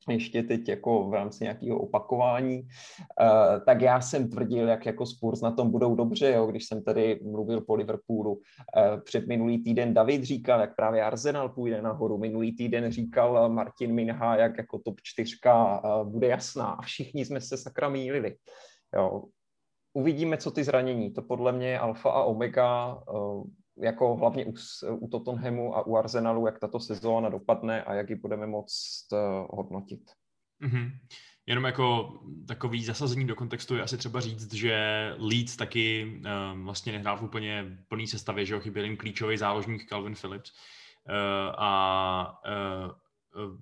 ještě teď jako v rámci nějakého opakování, uh, tak já jsem tvrdil, jak jako Spurs na tom budou dobře, jo? Když jsem tady mluvil po Liverpoolu. Uh, před minulý týden David říkal, jak právě Arsenal půjde nahoru, minulý týden říkal Martin Minha, jak jako top čtyřka uh, bude jasná a všichni jsme se sakra mýlili. Jo. Uvidíme, co ty zranění, to podle mě je alfa a omega, uh, jako hlavně u, u Tottenhamu a u Arsenalu, jak tato sezóna dopadne a jak ji budeme moct uh, hodnotit. Mm-hmm. Jenom jako takový zasazení do kontextu je asi třeba říct, že Leeds taky um, vlastně nehrál v úplně plný sestavě, že ho chyběl jim klíčový záložník Calvin Phillips. a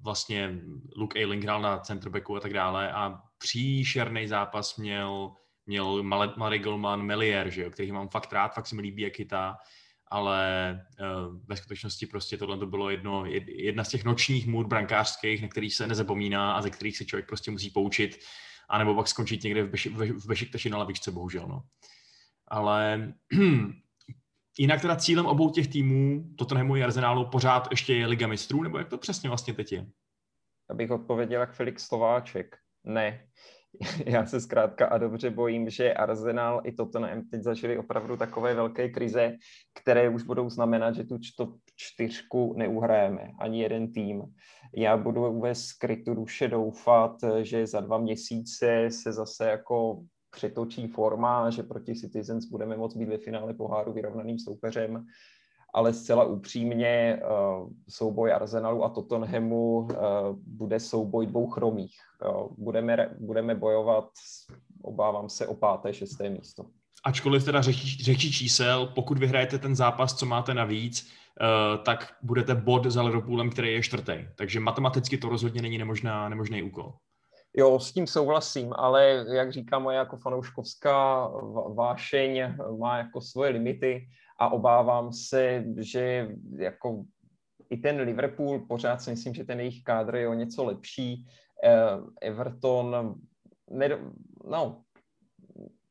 vlastně Luke Ayling hrál na centerbacku a tak dále a příšerný zápas měl, měl Mary Goldman Melier, že jo, který mám fakt rád, fakt se mi líbí, jak chytá, ale ve skutečnosti prostě tohle to bylo jedno, jedna z těch nočních můr brankářských, na kterých se nezapomíná a ze kterých se člověk prostě musí poučit, anebo pak skončit někde v, beši, v Bešiktaši na lavičce, bohužel, no. Ale jinak teda cílem obou těch týmů, Tottenhamu i Arsenálu, pořád ještě je Liga mistrů, nebo jak to přesně vlastně teď je? Abych odpověděl jak Felix Slováček. Ne. Já se zkrátka a dobře bojím, že Arsenal i Tottenham teď zažili opravdu takové velké krize, které už budou znamenat, že tu top čtyřku neuhrajeme, ani jeden tým. Já budu ve skrytu duše doufat, že za dva měsíce se zase jako přetočí forma, že proti Citizens budeme moct být ve finále poháru vyrovnaným soupeřem, ale zcela upřímně souboj Arsenalu a Tottenhamu bude souboj dvou chromých. Budeme, budeme bojovat, obávám se, o páté, šesté místo. Ačkoliv teda řečí, řečí čísel, pokud vyhrajete ten zápas, co máte navíc, tak budete bod za Liverpoolem, který je čtvrtý. Takže matematicky to rozhodně není nemožná, nemožný úkol. Jo, s tím souhlasím, ale jak říká moje jako fanouškovská vášeň, má jako svoje limity a obávám se, že jako i ten Liverpool, pořád si myslím, že ten jejich kádr je o něco lepší. Everton, ne, no,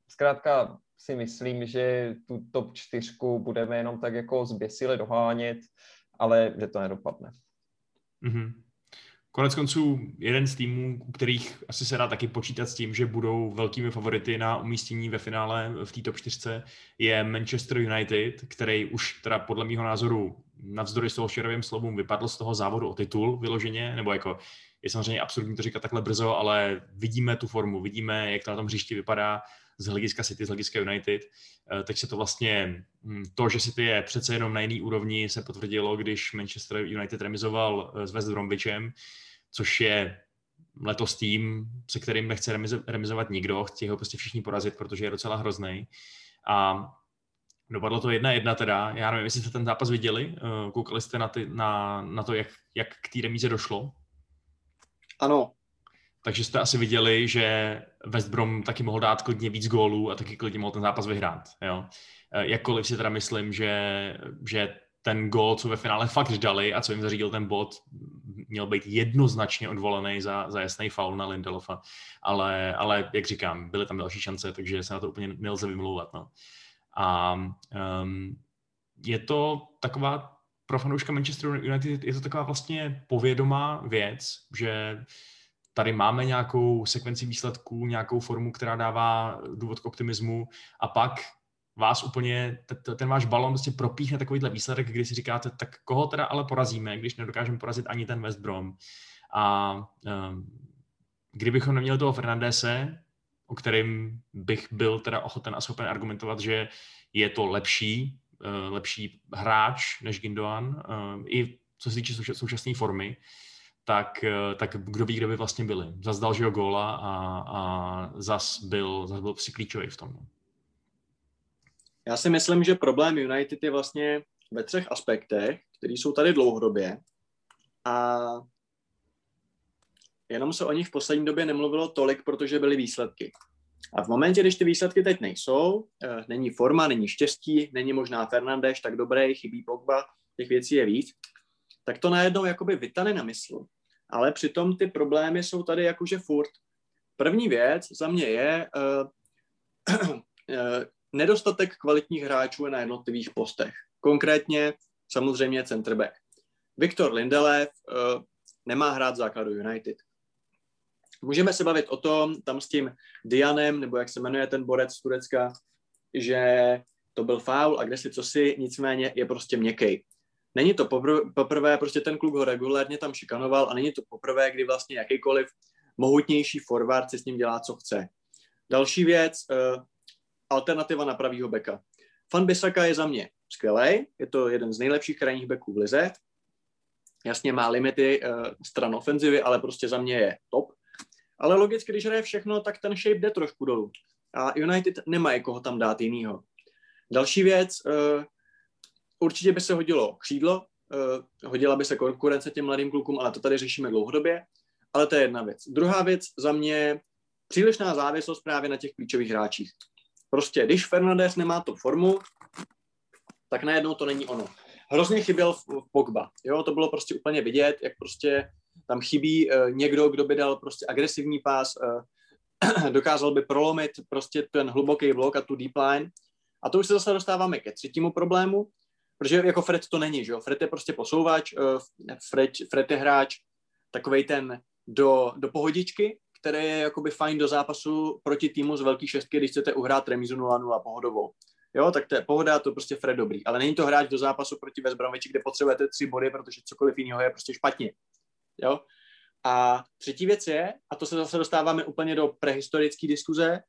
zkrátka si myslím, že tu top čtyřku budeme jenom tak jako zběsile dohánět, ale že to nedopadne. Mhm. Konec konců jeden z týmů, u kterých asi se dá taky počítat s tím, že budou velkými favority na umístění ve finále v té top čtyřce, je Manchester United, který už teda podle mýho názoru navzdory Solskjærovým slovům vypadl z toho závodu o titul vyloženě, nebo jako je samozřejmě absurdní to říkat takhle brzo, ale vidíme tu formu, vidíme, jak to na tom hřišti vypadá z hlediska City, z hlediska United, takže se to vlastně, to, že City je přece jenom na jiný úrovni, se potvrdilo, když Manchester United remizoval s West Bromwichem, což je letos tým, se kterým nechce remizovat nikdo, chtějí ho prostě všichni porazit, protože je docela hrozný. A dopadlo to jedna jedna teda, já nevím, jestli jste ten zápas viděli, koukali jste na, ty, na, na to, jak, jak k té remíze došlo? Ano. Takže jste asi viděli, že West Brom taky mohl dát klidně víc gólů a taky klidně mohl ten zápas vyhrát. Jo? Jakkoliv si teda myslím, že, že ten gól, co ve finále fakt dali a co jim zařídil ten bod, měl být jednoznačně odvolený za, za jasný faul na Lindelofa. Ale, ale jak říkám, byly tam další šance, takže se na to úplně nelze vymlouvat. No. A um, je to taková, pro fanouška Manchester United, je to taková vlastně povědomá věc, že tady máme nějakou sekvenci výsledků, nějakou formu, která dává důvod k optimismu a pak vás úplně, ten váš balon prostě propíchne takovýhle výsledek, kdy si říkáte, tak koho teda ale porazíme, když nedokážeme porazit ani ten West Brom. A kdybychom neměli toho Fernandese, o kterém bych byl teda ochoten a schopen argumentovat, že je to lepší, lepší hráč než Gündoğan, i co se týče současné formy, tak, tak kdo ví, kde by vlastně byli. Zas dalšího góla a, a zas byl, zas byl si klíčový v tom. Já si myslím, že problém United je vlastně ve třech aspektech, které jsou tady dlouhodobě a jenom se o nich v poslední době nemluvilo tolik, protože byly výsledky. A v momentě, když ty výsledky teď nejsou, není forma, není štěstí, není možná Fernandes tak dobrý, chybí Pogba, těch věcí je víc, tak to najednou jakoby vytane na myslu. Ale přitom ty problémy jsou tady jakože furt. První věc za mě je uh, uh, nedostatek kvalitních hráčů na jednotlivých postech. Konkrétně samozřejmě centerback. Viktor Lindelöf uh, nemá hrát v základu United. Můžeme se bavit o tom, tam s tím Dianem, nebo jak se jmenuje ten borec z Turecka, že to byl faul a kdesi cosi, nicméně je prostě měkkej. Není to poprvé, prostě ten kluk ho regulérně tam šikanoval a není to poprvé, kdy vlastně jakýkoliv mohutnější forward si s ním dělá, co chce. Další věc, alternativa na pravýho beka. Wan-Bissaka je za mě skvělej, je to jeden z nejlepších krajních beků v lize. Jasně má limity stran ofenzivy, ale prostě za mě je top. Ale logicky, když hraje všechno, tak ten shape jde trošku dolů. A United nemají koho tam dát jinýho. Další věc, určitě by se hodilo křídlo, uh, hodila by se konkurence těm mladým klukům, ale to tady řešíme dlouhodobě. Ale to je jedna věc. Druhá věc za mě, přílišná závislost právě na těch klíčových hráčích. Prostě, když Fernandes nemá tu formu, tak najednou to není ono. Hrozně chyběl Pogba. Jo, to bylo prostě úplně vidět, jak prostě tam chybí uh, někdo, kdo by dal prostě agresivní pás, uh, dokázal by prolomit prostě ten hluboký blok a tu deep line. A to už se zase dostáváme ke třetímu problému, protože jako Fred to není, že jo? Fred je prostě posouvač, uh, Fred, Fred je hráč, takovej ten do, do pohodičky, který je jakoby fajn do zápasu proti týmu z velký šestky, když chcete uhrát remízu nula nula pohodovou. Jo, tak to je pohoda, to prostě Fred dobrý. Ale není to hráč do zápasu proti West Bromwichi, kde potřebujete tři body, protože cokoliv jiného je prostě špatně. Jo? A třetí věc je, a to se zase dostáváme úplně do prehistorické diskuze,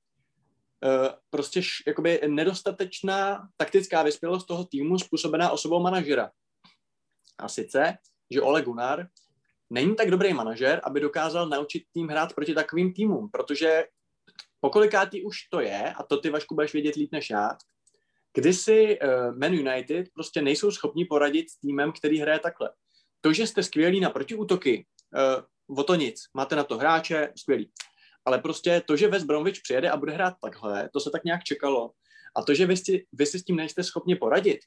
prostě jakoby nedostatečná taktická vyspělost toho týmu způsobená osobou manažera. A sice, že Ole Gunnar není tak dobrý manažer, aby dokázal naučit tým hrát proti takovým týmům, protože pokolikátý už to je, a to ty, Vašku, budeš vědět líp než já, kdysi Man United prostě nejsou schopni poradit s týmem, který hraje takhle. To, že jste skvělí na protiútoky, o to nic, máte na to hráče, skvělí. Ale prostě to, že West Bromwich přijede a bude hrát takhle, to se tak nějak čekalo. A to, že vy si, vy si s tím nejste schopni poradit,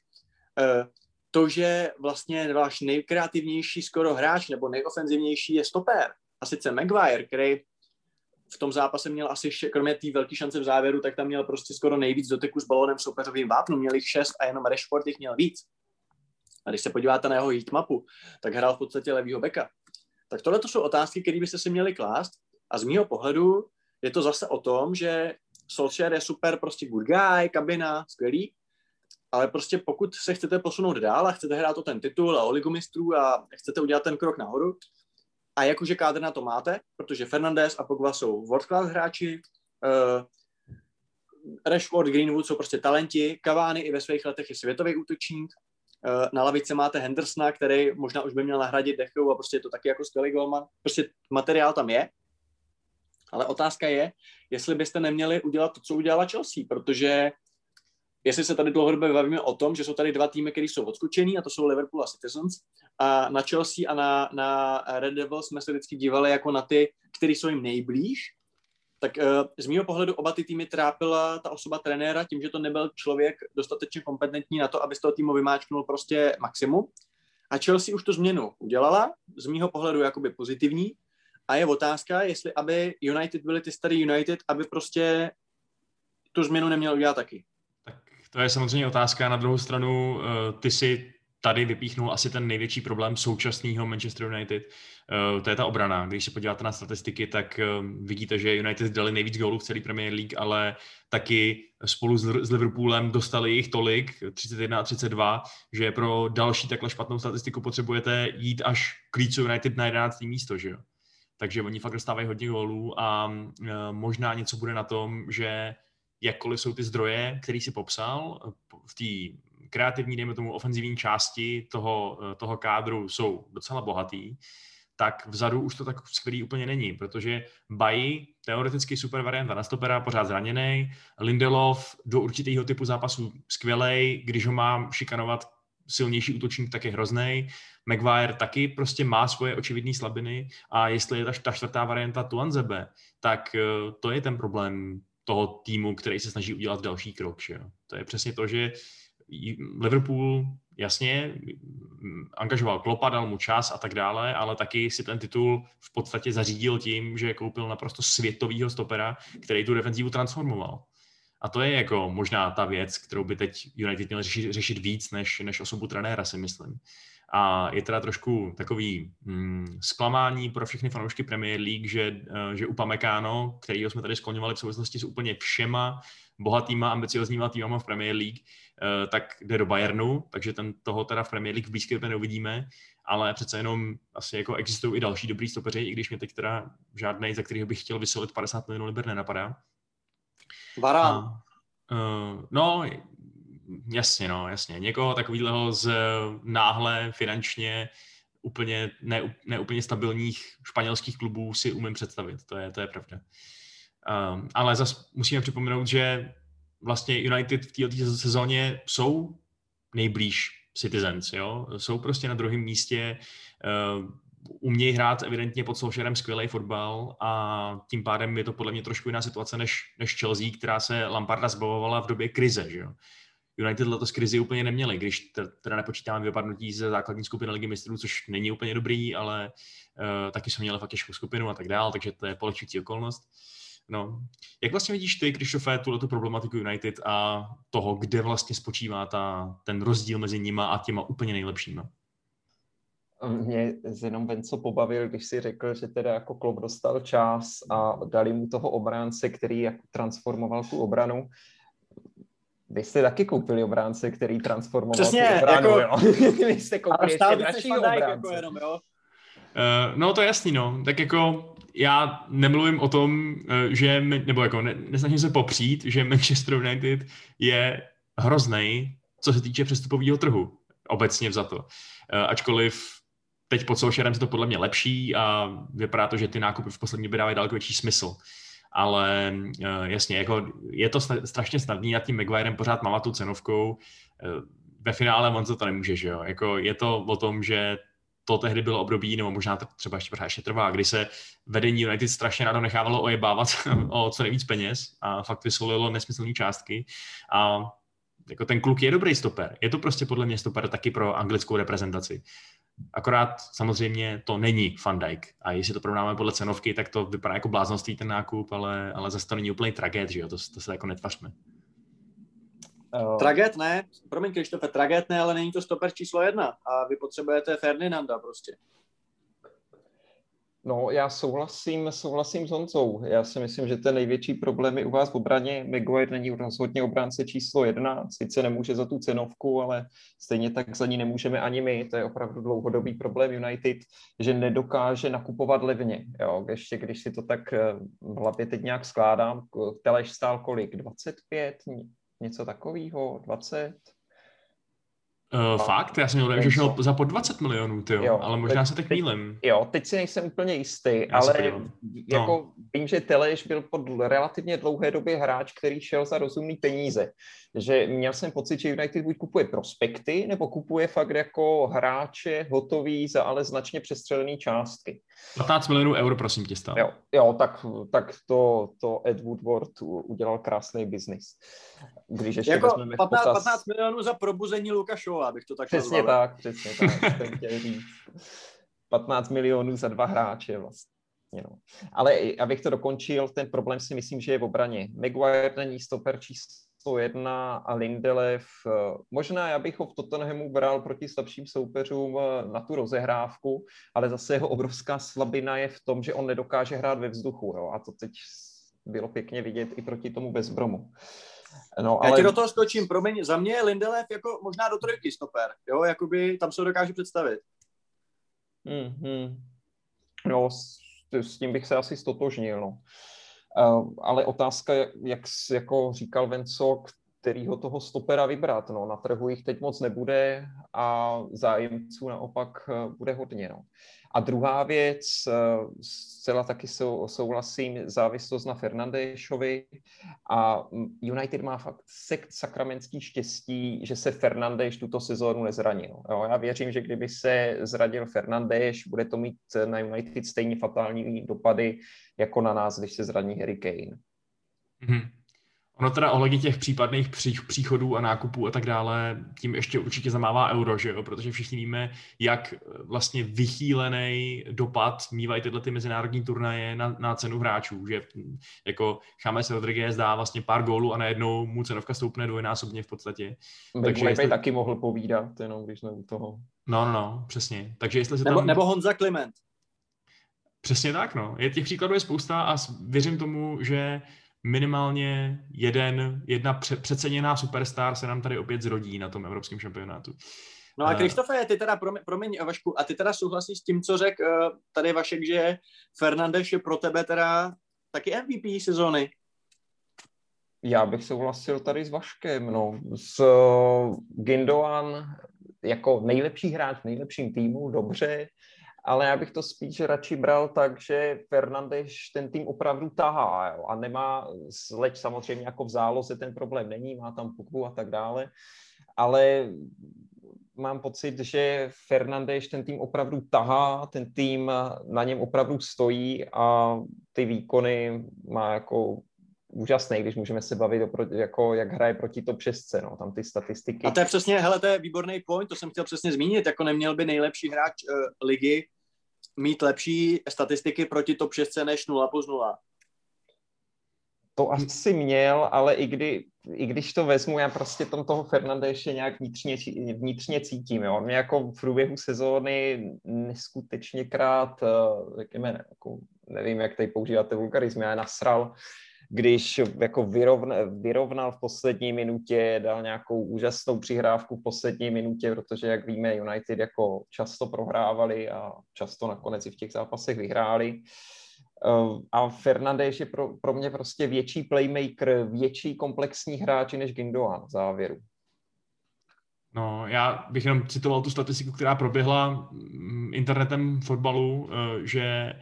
to, že vlastně váš nejkreativnější skoro hráč nebo nejofenzivnější je stopér. A sice Maguire, který v tom zápase měl asi, kromě té velké šance v závěru, tak tam měl prostě skoro nejvíc doteku s balónem v soupeřovým vápnu. Měl jich šest a jenom Rashford jich měl víc. A když se podíváte na jeho heatmapu, tak hrál v podstatě levýho beka. Tak tohle to jsou otázky, které byste si měli klást. A z mýho pohledu je to zase o tom, že Solskjaer je super, prostě good guy, kabina, skvělý, ale prostě pokud se chcete posunout dál a chcete hrát o ten titul a o ligu mistrů a chcete udělat ten krok nahoru, a jakože kádr na to máte, protože Fernandes a Pogba jsou world class hráči, uh, Rashford, Greenwood jsou prostě talenti, Cavani i ve svých letech je světový útočník, uh, na lavice máte Hendersona, který možná už by měl nahradit Dechu a prostě je to taky jako skvělý golman. Prostě materiál tam je, ale otázka je, jestli byste neměli udělat to, co udělala Chelsea, protože jestli se tady dlouhodobě bavíme o tom, že jsou tady dva týmy, které jsou odskočený, a to jsou Liverpool a Citizens, a na Chelsea a na, na Red Devils jsme se vždycky dívali jako na ty, který jsou jim nejblíž, tak uh, z mýho pohledu oba ty týmy trápila ta osoba trenéra tím, že to nebyl člověk dostatečně kompetentní na to, aby z toho týmu vymáčknul prostě maximum. A Chelsea už tu změnu udělala, z mýho pohledu jakoby pozitivní, a je otázka, jestli aby United byly ty starý United, aby prostě tu změnu neměl udělat taky. To je samozřejmě otázka. Na druhou stranu, ty si tady vypíchnul asi ten největší problém současného Manchester United. To je ta obrana. Když se podíváte na statistiky, tak vidíte, že United dali nejvíc gólů v celé Premier League, ale taky spolu s Liverpoolem dostali jich tolik, třicet jedna a třicet dva, že pro další takhle špatnou statistiku potřebujete jít až klíču United na jedenácté místo, že jo? Takže oni fakt dostávají hodně gólů a možná něco bude na tom, že jakkoliv jsou ty zdroje, který si popsal, v té kreativní, dejme tomu, ofenzivní části toho, toho kádru jsou docela bohatý, tak vzadu už to tak skvělý úplně není, protože Bayi, teoreticky super variant na stopera, pořád zraněnej, Lindelof do určitého typu zápasu skvělej, když ho mám šikanovat silnější útočník, tak je hroznej, Maguire taky prostě má svoje očividné slabiny a jestli je ta, ta čtvrtá varianta Tuanzebe, tak to je ten problém toho týmu, který se snaží udělat další krok. Že? To je přesně to, že Liverpool jasně angažoval Kloppa, dal mu čas a tak dále, ale taky si ten titul v podstatě zařídil tím, že koupil naprosto světovýho stopera, který tu defenzivu transformoval. A to je jako možná ta věc, kterou by teď United měl řešit, řešit víc než, než osobu trenéra, si myslím. A je teda trošku takový mm, zklamání pro všechny fanoušky Premier League, že, že Upamecano, kterýho jsme tady skloňovali v souvislosti s úplně všema bohatýma, ambiciozníma týmama v Premier League, tak jde do Bayernu, takže ten toho teda v Premier League v blízké době neuvidíme, ale přece jenom asi jako existují i další dobrý stopeři, i když mě teď teda žádnej, za kterého bych chtěl vysolit padesát milionů liber, nenapadá. Varane. Uh, no, jasně, no, jasně. Někoho takovýhleho z náhle finančně úplně, ne, ne úplně stabilních španělských klubů si umím představit. To je, to je pravda. Um, ale zas musíme připomenout, že vlastně United v této sezóně jsou nejblíž Citizens, jo? Jsou prostě na druhém místě, uh, umějí hrát evidentně pod Solskjaerem skvělej fotbal a tím pádem je to podle mě trošku jiná situace než, než Chelsea, která se Lamparda zbavovala v době krize, že jo? United letos krizi úplně neměli, když teda nepočítáme vypadnutí ze základní skupiny Ligy mistrů, což není úplně dobrý, ale uh, taky jsme měli fakt těžkou skupinu a tak dál, takže to je polehčující okolnost. No. Jak vlastně vidíš ty, Krištofe, tuhletu problematiku United a toho, kde vlastně spočívá ta, ten rozdíl mezi nima a těma úplně nejlepšíma? Mě jenom Venco pobavil, když si řekl, že teda jako Klopp dostal čas a dali mu toho obránce, který jako transformoval tu obranu. Vy jste taky koupili obránce, který transformoval přesně, tu obranu, jako, jo. Vy jste koupili ještě další obránce. Jako jenom, jo. Uh, no to je jasný, no. Tak jako já nemluvím o tom, že, nebo jako ne, nesnažím se popřít, že Manchester United je hroznej, co se týče přestupového trhu, obecně vzato. Ačkoliv teď pod Solskjaerem se to podle mě lepší a vypadá to, že ty nákupy v poslední době dávají daleko větší smysl. Ale jasně, jako je to strašně snadný a tím Maguirem pořád mávat tu cenovkou. Ve finále on za to nemůže, že jo? Jako je to o tom, že to tehdy bylo období, nebo možná to třeba ještě, ještě trvá, kdy se vedení United strašně rádo nechávalo ojebávat o co nejvíc peněz a fakt vysolilo nesmyslné částky. A jako ten kluk je dobrý stoper. Je to prostě podle mě stoper taky pro anglickou reprezentaci. Akorát samozřejmě to není Van Dijk. A jestli to porovnáme podle cenovky, tak to vypadá jako bláznoství ten nákup, ale, ale zase to není úplný tragéd, že jo? To, to se jako netvařme. Oh. Traget ne, promiň Krištofe, traget ne, ale není to stoper číslo jedna a vy potřebujete Ferdinanda prostě. No já souhlasím, souhlasím s Honzou. Já si myslím, že ten největší problém je u vás v obraně. Maguire není rozhodně obránce číslo jedna, sice nemůže za tu cenovku, ale stejně tak za ní nemůžeme ani my. To je opravdu dlouhodobý problém United, že nedokáže nakupovat levně. Jo, ještě když si to tak v hlavě teď nějak skládám, Teleš stál kolik? dvacet pět? Něco takového, dvacet. Uh, fakt, já jsem měl, že šel za po dvacet milionů, tyjo, jo, ale možná teď, se teď mýlím. Jo, teď si nejsem úplně jistý, já ale no. jako vím, že Teleš byl po relativně dlouhé době hráč, který šel za rozumný peníze. Že měl jsem pocit, že United buď kupuje prospekty, nebo kupuje fakt jako hráče hotový za ale značně přestřelený částky. patnáct milionů eur, prosím tě, stál. Jo, jo tak, tak to, to Ed Woodward udělal krásný biznis. Když ještě jako vezmeme patnáct, potaz... patnáct milionů za probuzení Lukašova, abych to tak přesně nazval. Tak, přesně tak, jsem chtěl říct. patnáct milionů za dva hráče vlastně. No. Ale abych to dokončil, ten problém si myslím, že je v obraně. Maguire není stoper číslo jedna a Lindelöf. Možná já bych ho v Tottenhamu bral proti slabším soupeřům na tu rozehrávku, ale zase jeho obrovská slabina je v tom, že on nedokáže hrát ve vzduchu. Jo? A to teď bylo pěkně vidět i proti tomu West Bromu. No, já ale... ti do toho skočím, promiň, za mě je Lindelöf jako možná do trojky stoper, jo, jakoby tam se ho dokážu představit. Mm-hmm. No, s, s tím bych se asi stotožnil, no. Uh, ale otázka, jak jako říkal Venco, kterýho toho stopera vybrat, no, na trhu jich teď moc nebude a zájemců naopak bude hodně, no. A druhá věc, zcela taky sou, souhlasím, závislost na Fernandéšovi a United má fakt sekt sakramentský štěstí, že se Fernandéš tuto sezónu nezranil. Jo, já věřím, že kdyby se zradil Fernandéš, bude to mít na United stejně fatální dopady jako na nás, když se zraní Harry Kane. Mm-hmm. Ono teda ohledně těch případných příchodů a nákupů a tak dále, tím ještě určitě zamává euro, že jo? Protože všichni víme, jak vlastně vychýlený dopad mívají tyhle ty mezinárodní turnaje na, na cenu hráčů, že jako James Rodriguez dá vlastně pár gólů a najednou mu cenovka stoupne dvojnásobně v podstatě. Takže jestli... taky mohl povídat, jenom když jsme u toho. No, no, no, přesně. Takže jestli se tam... Nebo, nebo Honza Kliment. Přesně tak, no. Je, těch příkladů je spousta a věřím tomu, že minimálně jeden, jedna přeceněná superstar se nám tady opět zrodí na tom evropském šampionátu. No a Krištofe, ty teda, promiň Vašku, a ty teda souhlasíš s tím, co řekl tady Vašek, že Fernandes je pro tebe teda taky M V P sezóny? Já bych souhlasil tady s Vaškem, no. S Gündoğan jako nejlepší hráč v nejlepším týmu, dobře, ale já bych to spíš radši bral tak, že Fernandes ten tým opravdu tahá, jo, a nemá, leč samozřejmě jako v záloze ten problém není, má tam Puku a tak dále, ale mám pocit, že Fernandes ten tým opravdu tahá, ten tým na něm opravdu stojí a ty výkony má jako úžasný, když můžeme se bavit, o, jako, jak hraje proti top šestce, no, tam ty statistiky. A to je přesně, hele, to je výborný point, to jsem chtěl přesně zmínit, jako neměl by nejlepší hráč uh, ligy mít lepší statistiky proti top šestce než nula plus nula. To asi měl, ale i, kdy, i když to vezmu, já prostě tam toho Fernandeše nějak vnitřně, vnitřně cítím. Jo? On mě jako v průběhu sezóny neskutečněkrát, řekněme, ne, jako, nevím, jak tady používáte vulgarizmy, ale nasral, když jako vyrovnal, vyrovnal v poslední minutě, dal nějakou úžasnou přihrávku v poslední minutě, protože, jak víme, United jako často prohrávali a často nakonec i v těch zápasech vyhráli. A Fernandes je pro, pro mě prostě větší playmaker, větší komplexní hráč než Gündoğan v závěru. No, já bych jenom citoval tu statistiku, která proběhla internetem fotbalu, že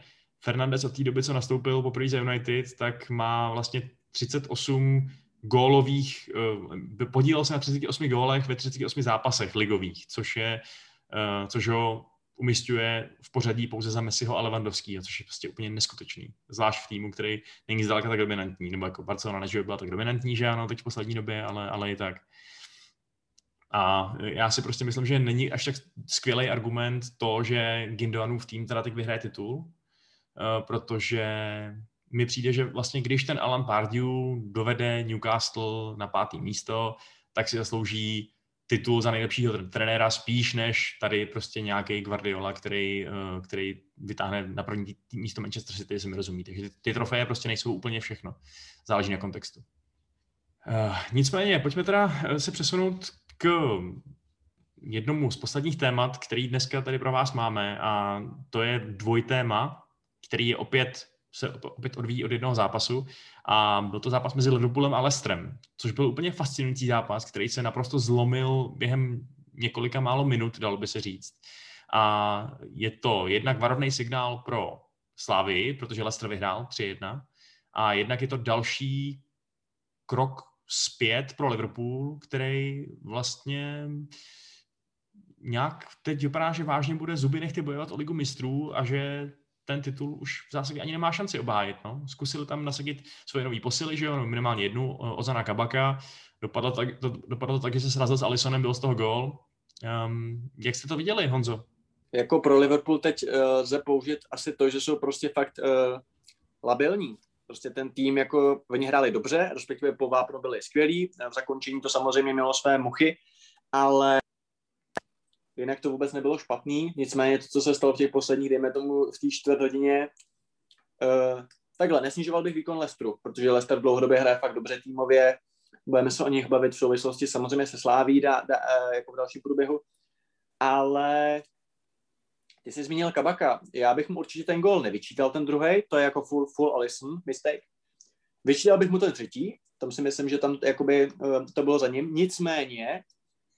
Fernandes od té doby, co nastoupil poprvé za United, tak má vlastně třicet osm gólových, podílel se na třiceti osmi gólech ve třiceti osmi zápasech ligových, což je, což ho umisťuje v pořadí pouze za Messiho a Lewandowskýho, což je prostě úplně neskutečný. Zvlášť v týmu, který není zdaleka tak dominantní, nebo jako Barcelona než byla tak dominantní, že ano, teď v poslední době, ale, ale i tak. A já si prostě myslím, že není až tak skvělý argument to, že Gündoğanův tým teda teď vyhraje titul, protože mi přijde, že vlastně když ten Alan Pardew dovede Newcastle na pátý místo, tak si zaslouží titul za nejlepšího trenéra spíš než tady prostě nějaký Guardiola, který, který vytáhne na první místo Manchester City, jestli mi rozumíte. Takže ty trofeje prostě nejsou úplně všechno. Záleží na kontextu. Uh, nicméně, pojďme teda se přesunout k jednomu z posledních témat, který dneska tady pro vás máme, a to je dvojtéma, který je opět se opět odvíjí od jednoho zápasu, a byl to zápas mezi Liverpoolem a Leicesterem, což byl úplně fascinující zápas, který se naprosto zlomil během několika málo minut, dalo by se říct. A je to jednak varovný signál pro Slavii, protože Leicester vyhrál tři jedna, a jednak je to další krok zpět pro Liverpool, který vlastně nějak teď vypadá, že vážně bude zuby nechty bojovat o ligu mistrů a že ten titul už v zásadě ani nemá šanci obhájit. No. Zkusil tam nasadit svoje nový posily, že jo, minimálně jednu, Ozana Kabaka. Dopadlo tak, do, dopadlo tak, že se srazil s Alissonem, byl z toho gól. Um, jak jste to viděli, Honzo? Jako pro Liverpool teď uh, lze použít asi to, že jsou prostě fakt uh, labilní. Prostě ten tým, jako oni hráli dobře, respektive po vápnu byli skvělí, v zakončení to samozřejmě mělo své muchy, ale jinak to vůbec nebylo špatný, nicméně to, co se stalo v těch posledních, dejme tomu v té čtvrt hodině, uh, takhle, nesnižoval bych výkon Leicesteru, protože Leicester dlouhodobě hraje fakt dobře týmově, budeme se o nich bavit v souvislosti samozřejmě se Sláví da, da, jako v dalším průběhu, ale ty jsi zmínil Kabaka, já bych mu určitě ten gól nevyčítal, ten druhej, to je jako full, full Alisson mistake, vyčítal bych mu ten třetí, tam si myslím, že tam jakoby, uh, to bylo za ním, nicméně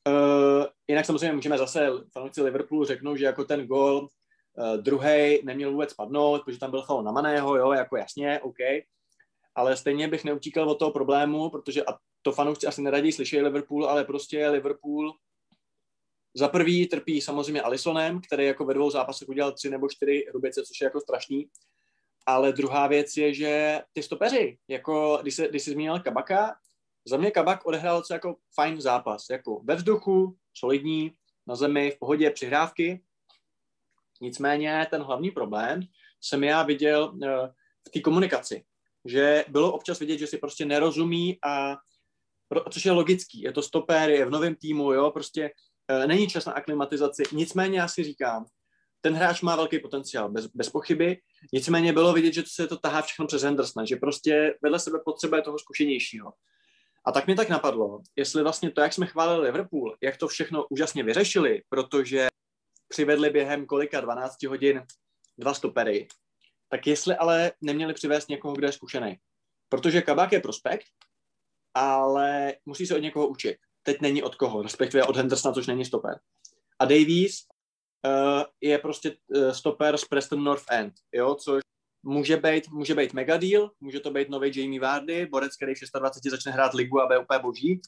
Uh, jinak samozřejmě můžeme zase fanoušci Liverpoolu řeknou, že jako ten gól uh, druhej neměl vůbec padnout, protože tam byl faul na Maného, jo, jako jasně, OK, ale stejně bych neutíkal od toho problému, protože a to fanoušci asi neraději slyší Liverpool, ale prostě Liverpool za prvý trpí samozřejmě Alissonem, který jako ve dvou zápasech udělal tři nebo čtyři hrubice, což je jako strašný, ale druhá věc je, že ty stopeři, jako když se, když se zmínil Kabaka, za mě Kabak odehrál co jako fajn zápas, jako ve vzduchu, solidní, na zemi, v pohodě, přihrávky. Nicméně ten hlavní problém jsem já viděl v té komunikaci, že bylo občas vidět, že si prostě nerozumí, a což je logický, je to stopér, je v novém týmu, jo, prostě není čas na aklimatizaci. Nicméně já si říkám, ten hráč má velký potenciál, bez, bez pochyby, nicméně bylo vidět, že se to tahá všechno přes Hendersona, že prostě vedle sebe potřebuje toho zkušenějšího. A tak mě tak napadlo, jestli vlastně to, jak jsme chválili Liverpool, jak to všechno úžasně vyřešili, protože přivedli během kolika dvanáct hodin dva stopery, tak jestli ale neměli přivést někoho, kdo je zkušený. Protože Kabak je prospekt, ale musí se od někoho učit. Teď není od koho, respektive od Hendersona, což není stoper. A Davies uh, je prostě uh, stoper z Preston North End, jo, což Může být, může být mega deal, může to být nový Jamie Vardy, borec, který v dvacet šest začne hrát ligu a bude úplně boží,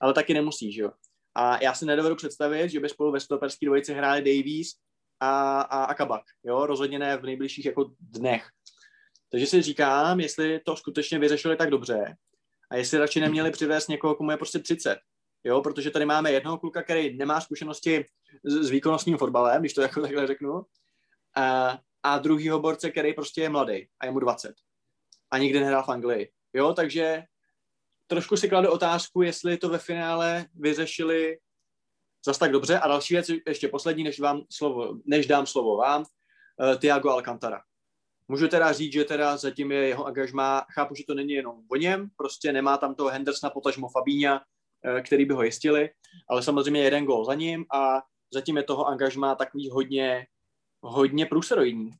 ale taky nemusí, že jo. A já si nedovedu představit, že by spolu ve stoperský dvojici hráli Davies a, a, a Kabak. Jo, rozhodně ne v nejbližších jako dnech. Takže si říkám, jestli to skutečně vyřešili tak dobře a jestli radši neměli přivést někoho, komu je prostě třicet. Jo, protože tady máme jednoho kluka, který nemá zkušenosti s, s výkonnostním fotbalem, když to jako takhle řeknu, a, a druhýho borce, který prostě je mladý a je mu dvacet. A nikdy nehrál v Anglii. Jo, takže trošku si kladu otázku, jestli to ve finále vyřešili zas tak dobře. A další věc, ještě poslední, než, vám slovo, než dám slovo vám, uh, Thiago Alcantara. Můžu teda říct, že teda zatím je jeho angažmá, chápu, že to není jenom o něm, prostě nemá tam toho Hendersona, potažmo Fabíňa, uh, který by ho jistili, ale samozřejmě jeden gól za ním a zatím je toho angažmá takový hodně, hodně průseroidní.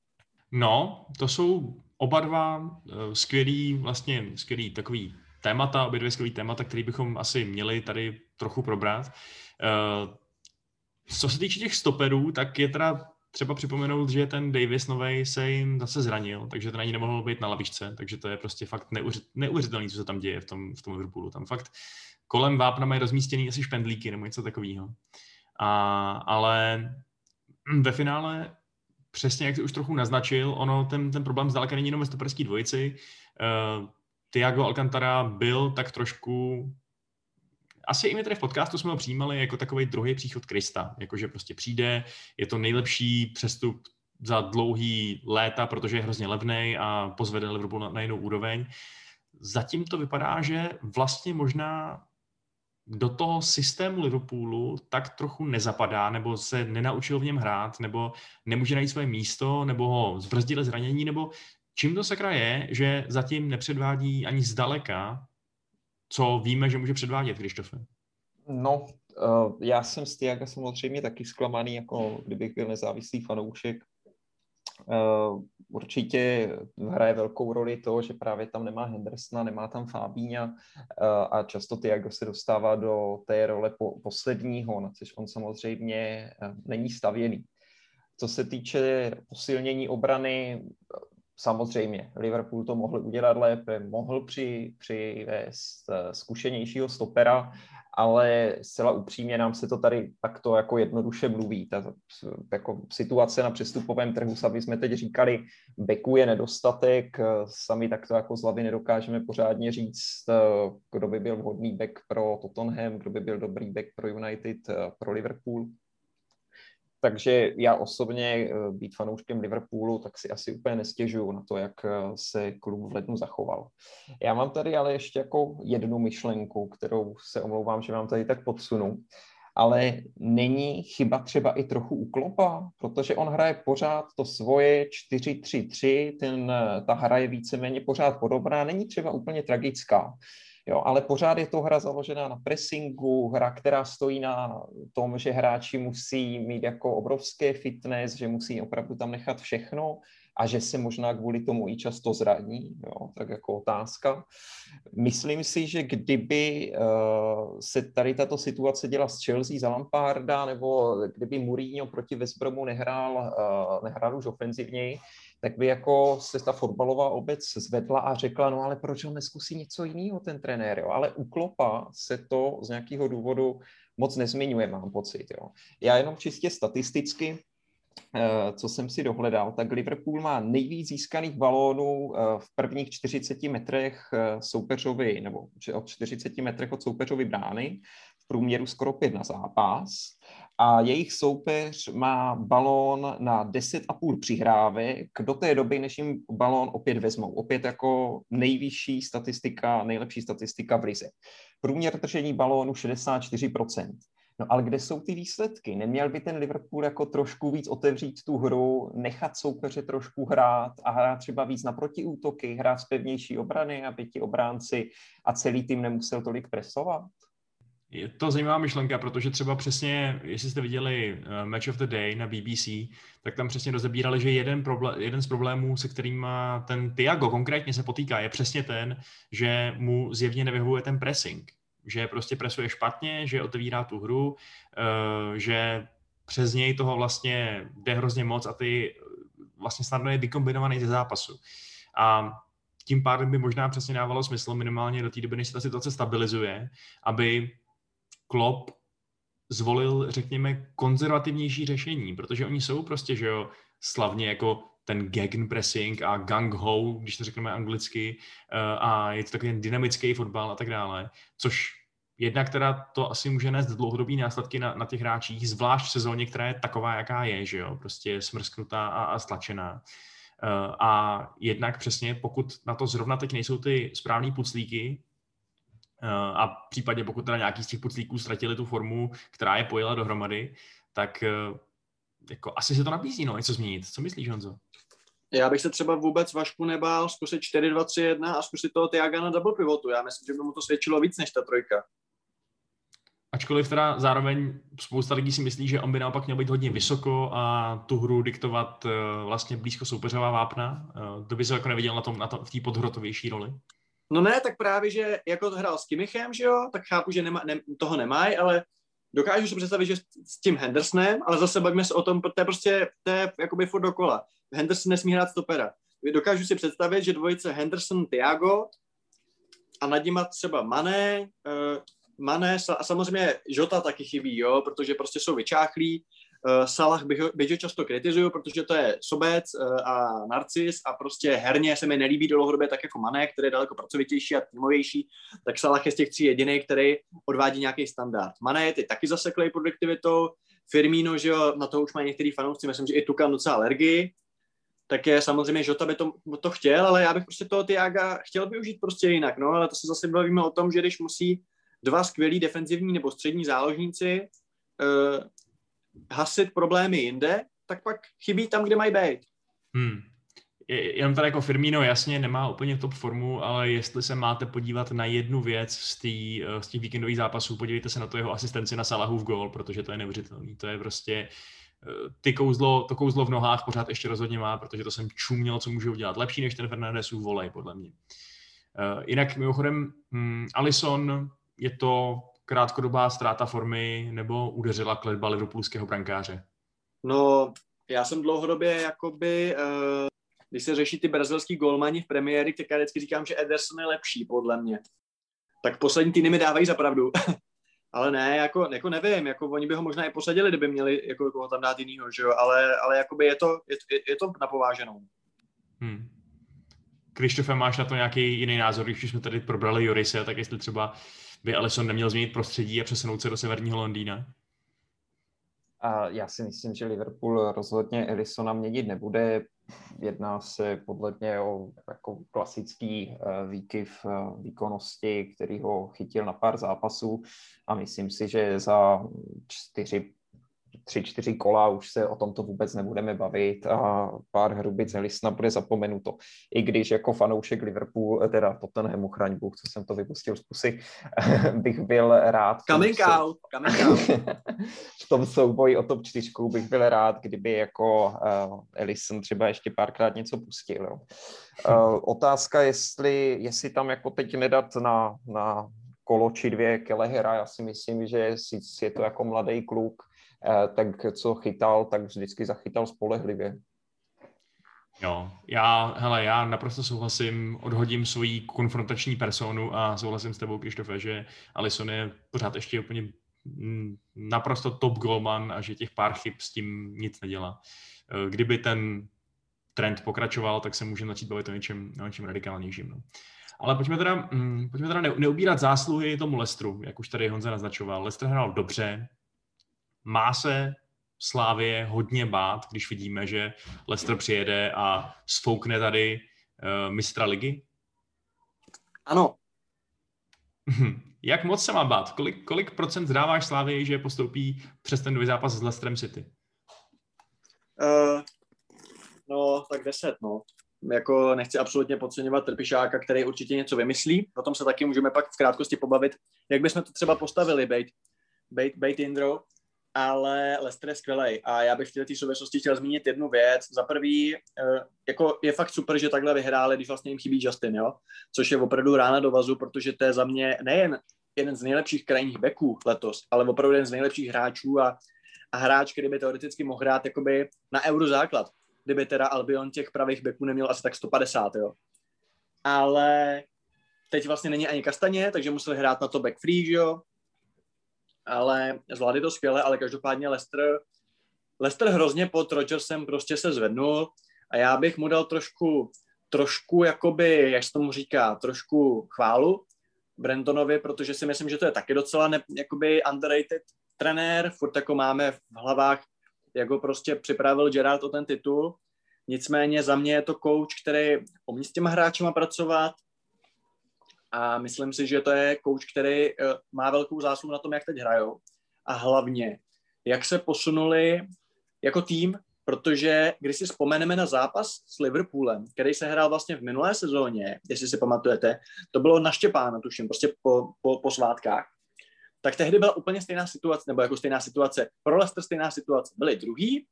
No, to jsou oba dva uh, skvělý, vlastně skvělý takový témata, obě dvě skvělý témata, které bychom asi měli tady trochu probrat. Co se týče těch stoperů, tak je teda třeba připomenout, že ten Davis novej se jim zase zranil, takže to ani nemohl být na lavičce, takže to je prostě fakt neuvěřitelné, co se tam děje v tom, v tom Liverpoolu. Tam fakt kolem vápna mají rozmístěný asi špendlíky nebo něco takového. A, ale ve finále, přesně jak jsi už trochu naznačil, ono ten, ten problém zdaleka není jenom ve stoperský dvojici. Thiago Alcantara byl tak trošku, asi i my tady v podcastu jsme ho přijímali jako takovej druhý příchod Krista, jakože prostě přijde, je to nejlepší přestup za dlouhý léta, protože je hrozně levnej a pozvede Liverpool na, na jinou úroveň. Zatím to vypadá, že vlastně možná do toho systému Liverpoolu tak trochu nezapadá, nebo se nenaučil v něm hrát, nebo nemůže najít svoje místo, nebo ho zbrzdili zranění, nebo čím to sakra je, že zatím nepředvádí ani zdaleka, co víme, že může předvádět, Krištofe? No, já jsem z Thiaga samozřejmě taky zklamaný, jako kdybych byl nezávislý fanoušek. Určitě hraje velkou roli to, že právě tam nemá Hendersona, nemá tam Fabíňa a často Thiago se dostává do té role posledního, na což on samozřejmě není stavěný. Co se týče posilnění obrany, samozřejmě, Liverpool to mohl udělat lépe, mohl při, přivést zkušenějšího stopera, ale zcela upřímně nám se to tady takto jako jednoduše mluví. Ta jako situace na přestupovém trhu, sami jsme teď říkali, beků je nedostatek, sami takto jako z hlavy nedokážeme pořádně říct, kdo by byl vhodný bek pro Tottenham, kdo by byl dobrý bek pro United, pro Liverpool. Takže já osobně být fanouškem Liverpoolu, tak si asi úplně nestěžuju na to, jak se klub v lednu zachoval. Já mám tady ale ještě jako jednu myšlenku, kterou se omlouvám, že vám tady tak podsunu, ale není chyba třeba i trochu u Kloppa, protože on hraje pořád to svoje čtyři tři tři, ten, ta hra je víceméně pořád podobná, není třeba úplně tragická. Jo, ale pořád je to hra založená na pressingu, hra, která stojí na tom, že hráči musí mít jako obrovské fitness, že musí opravdu tam nechat všechno a že se možná kvůli tomu i často zraní, jo, tak jako otázka. Myslím si, že kdyby uh, se tady tato situace děla s Chelsea za Lamparda, nebo kdyby Mourinho proti West Bromu nehrál, uh, nehrál už ofenzivněji, tak by jako se ta fotbalová obec zvedla a řekla, no ale proč on neskusí něco jiného, ten trenér, jo? Ale u Kloppa se to z nějakého důvodu moc nezmiňuje, mám pocit, jo. Já jenom čistě statisticky, co jsem si dohledal, tak Liverpool má nejvíc získaných balónů v prvních čtyřiceti metrech soupeřovi, nebo od čtyřiceti metrech od soupeřovi brány, v průměru skoro pět na zápas. A jejich soupeř má balón na deset a půl přihrávek do té doby, než jim balón opět vezmou. Opět jako nejvyšší statistika, nejlepší statistika v lize. Průměr držení balónu šedesát čtyři procent. No ale kde jsou ty výsledky? Neměl by ten Liverpool jako trošku víc otevřít tu hru, nechat soupeře trošku hrát a hrát třeba víc na protiútoky, hrát z pevnější obrany, aby ti obránci a celý tým nemusel tolik presovat? Je to zajímavá myšlenka, protože třeba přesně, jestli jste viděli Match of the Day na B B C, tak tam přesně rozebírali, že jeden, problém, jeden z problémů, se kterým ten Thiago konkrétně se potýká, je přesně ten, že mu zjevně nevyhovuje ten pressing. Že prostě presuje špatně, že otevírá tu hru, že přes něj toho vlastně jde hrozně moc a ty vlastně snadno je vykombinovaný ze zápasu. A tím pádem by možná přesně dávalo smysl minimálně do té doby, než se ta situace stabilizuje, aby Klopp zvolil, řekněme, konzervativnější řešení, protože oni jsou prostě, že jo, slavně jako ten gegenpressing a gang-ho, když to řekneme anglicky, a je to takový ten dynamický fotbal a tak dále, což jednak teda to asi může nést dlouhodobý následky na, na těch hráčích, zvlášť v sezóně, která je taková, jaká je, že jo, prostě smrsknutá a, a stlačená. A jednak přesně, pokud na to zrovna teď nejsou ty správný puclíky, a případně pokud teda nějaký z těch puclíků ztratili tu formu, která je pojela dohromady, tak jako asi se to nabízí, no, něco změnit. Co myslíš, Honzo? Já bych se třeba vůbec Vašku nebál zkusit čtyři dva tři jedna a zkusit toho Thiaga na double pivotu. Já myslím, že by mu to svědčilo víc než ta trojka. Ačkoliv teda zároveň spousta lidí si myslí, že on by naopak měl být hodně vysoko a tu hru diktovat vlastně blízko soupeřová vápna. To by se jako neviděl na tom, na tom, v té podhrotovější roli. No ne, tak právě, že jako hrál s Kimichem, že jo, tak chápu, že nema, ne, toho nemají, ale dokážu si představit, že s tím Hendersonem, ale zase bavíme se o tom, to je prostě, to je jakoby furt dokola. Henderson nesmí hrát stopera. Dokážu si představit, že dvojice Henderson, Thiago a nad nima třeba Mané, uh, Mané a samozřejmě Jota taky chybí, jo, protože prostě jsou vyčáchlí. Uh, Salah bych ho, bych ho často kritizuju, protože to je sobec uh, a narcis a prostě herně se mi nelíbí dlouhodobě tak jako Mané, který je daleko pracovitější a týmovější, tak Salah je z těch tří jediný, který odvádí nějaký standard. Mané je teď taky zaseklej produktivitou, Firmino, že jo, na to už mají některý fanoušci, myslím, že i Tukan docela alergii, tak je samozřejmě Jota by to, to chtěl, ale já bych prostě toho Thiaga chtěl využít prostě jinak, no, ale to se zase bavíme o tom, že když musí dva skvělí defenzivní nebo střední záložníci uh, hasit problémy jinde, tak pak chybí tam, kde mají být. Hmm. Jenom tady jako Firmino jasně nemá úplně top formu, ale jestli se máte podívat na jednu věc z, tý, z těch víkendových zápasů, podívejte se na to jeho asistenci na Salahův gól, protože to je neuvěřitelný. To je prostě, ty kouzlo, to kouzlo v nohách pořád ještě rozhodně má, protože to jsem čuměl, co může udělat lepší než ten Fernandesův volej, podle mě. Jinak mimochodem hmm, Alisson je to krátkodobá ztráta formy nebo udeřila kletba liverpoolského brankáře? No, já jsem dlouhodobě jakoby, uh, když se řeší ty brazilský golmani v premiéry, tak já vždycky říkám, že Ederson je lepší, podle mě. Tak poslední týdny mi dávají za pravdu. Ale ne, jako, jako nevím, jako oni by ho možná i posadili, kdyby měli jako, jako ho tam dát jinýho, že jo? Ale, ale jakoby je to, je, je to napováženou. Hmm. Krištofe, máš na to nějaký jiný názor, když jsme tady probrali Llorise, tak jestli třeba by Alisson neměl změnit prostředí a přesunout se do severního Londýna? A já si myslím, že Liverpool rozhodně Alissona měnit nebude. Jedná se podle mě o jako klasický výkyv výkonnosti, který ho chytil na pár zápasů a myslím si, že za čtyři tři, čtyři kola, už se o tomto vůbec nebudeme bavit a pár hrubic Alissona bude zapomenuto. I když jako fanoušek Liverpool, teda Tottenhamu, chraň Bůh, co jsem to vypustil z pusy, bych byl rád... Coming out, coming out. V tom souboji o top čtyřku bych byl rád, kdyby jako uh, Alisson třeba ještě párkrát něco pustil. Jo. Uh, otázka, jestli, jestli tam jako teď nedat na, na kolo či dvě Kelehera, já si myslím, že je to jako mladý kluk, tak co chytal, tak vždycky zachytal spolehlivě. Jo, já, hele, já naprosto souhlasím, odhodím svoji konfrontační personu a souhlasím s tebou, Krištofe, že Alisson je pořád ještě úplně naprosto top golman a že těch pár chyb s tím nic nedělá. Kdyby ten trend pokračoval, tak se můžeme začít bavit o něčem, o něčem radikálnějším. No. Ale pojďme teda, pojďme teda neubírat zásluhy tomu Leicesteru, jak už tady Honza naznačoval. Leicester hrál dobře, má se Slavie hodně bát, když vidíme, že Leicester přijede a sfoukne tady uh, mistra ligy? Ano. Jak moc se má bát? Kolik, kolik procent dáváš Slavii, že postoupí přes ten dvojzápas s Leicesterem City? Uh, no, tak deset, no. Jako nechci absolutně podceňovat Trpišáka, který určitě něco vymyslí. O tom se taky můžeme pak v krátkosti pobavit. Jak bychom to třeba postavili, bejt, bejt, bejt Indro? Ale Leicester je skvělej a já bych v této souvislosti chtěl zmínit jednu věc. Za prvý, jako je fakt super, že takhle vyhráli, když vlastně jim chybí Justin, jo? Což je opravdu rána do vazu, protože to je za mě nejen jeden z nejlepších krajních beků letos, ale opravdu jeden z nejlepších hráčů a, a hráč, který by teoreticky mohl hrát jakoby na euro základ, kdyby teda Albion těch pravých beků neměl asi tak sto padesát, jo. Ale teď vlastně není ani Kastaně, takže musel hrát na to back free, jo. ale zvládli to skvěle, ale každopádně Leicester, Leicester hrozně pod Rodgersem prostě se zvednul a já bych mu dal trošku, trošku jakoby, jak se tomu říká, trošku chválu Brentonovi, protože si myslím, že to je taky docela ne, jakoby underrated trenér, furt jako máme v hlavách, jak ho prostě připravil Gerrard o ten titul, nicméně za mě je to coach, který umí s těma hráčima pracovat a myslím si, že to je coach, který má velkou zásluhu na tom, jak teď hrajou a hlavně, jak se posunuli jako tým, protože když si vzpomeneme na zápas s Liverpoolem, který se hrál vlastně v minulé sezóně, jestli si pamatujete, to bylo na Štěpána, tuším, prostě po, po, po svátkách, tak tehdy byla úplně stejná situace, nebo jako stejná situace, pro Leicester stejná situace, byli druhý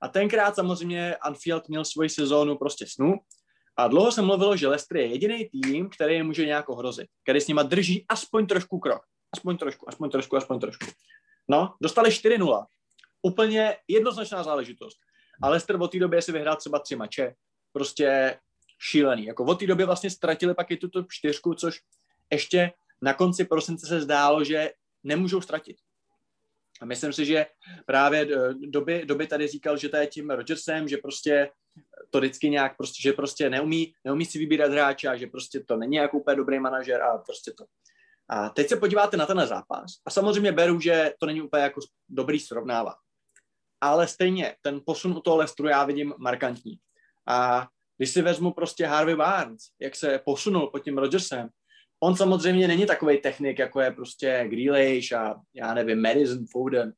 a tenkrát samozřejmě Anfield měl svoji sezónu prostě snu a dlouho se mluvilo, že Leicester je jediný tým, který je může nějak ohrozit, který s nima drží aspoň trošku krok, aspoň trošku, aspoň trošku, aspoň trošku. No, dostali čtyři nula, úplně jednoznačná záležitost. A Leicester od té doby si vyhrál třeba tři mače, prostě šílený. Jako od té doby vlastně ztratili pak i tuto čtyřku, což ještě na konci prosince se zdálo, že nemůžou ztratit. A myslím si, že právě doby, doby tady říkal, že to je tím Rodgersem, že prostě to vždycky nějak, prostě, že prostě neumí, neumí si vybírat hráče a že prostě to není jako úplně dobrý manažer a prostě to. A teď se podíváte na ten zápas a samozřejmě beru, že to není úplně jako dobrý srovnávat. Ale stejně ten posun u toho Leicesteru já vidím markantní. A když si vezmu prostě Harvey Barnes, jak se posunul pod tím Rodgersem, on samozřejmě není takovej technik, jako je prostě Grealish a já nevím, Madison, Foden,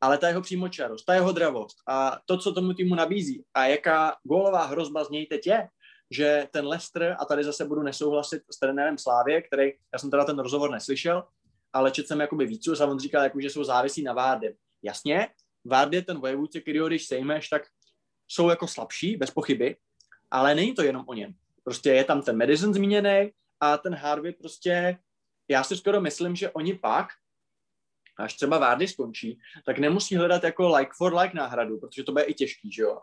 ale ta jeho přímočarost, ta jeho dravost a to, co tomu týmu nabízí a jaká gólová hrozba z něj teď je, že ten Leicester, a tady zase budu nesouhlasit s trenérem Slávie, který, já jsem teda ten rozhovor neslyšel, ale četl jsem jakoby vícu a on říkal, jako, že jsou závisí na Vardě. Jasně, Vardě ten vojevůdce, který ho když sejmeš, tak jsou jako slabší, bez pochyby, ale není to jenom o něm. Prostě je tam ten Madison zmíněný a ten Harvey prostě, já si skoro myslím, že oni pak, až třeba Vardy skončí, tak nemusí hledat jako like for like náhradu, protože to bude i těžký, že jo.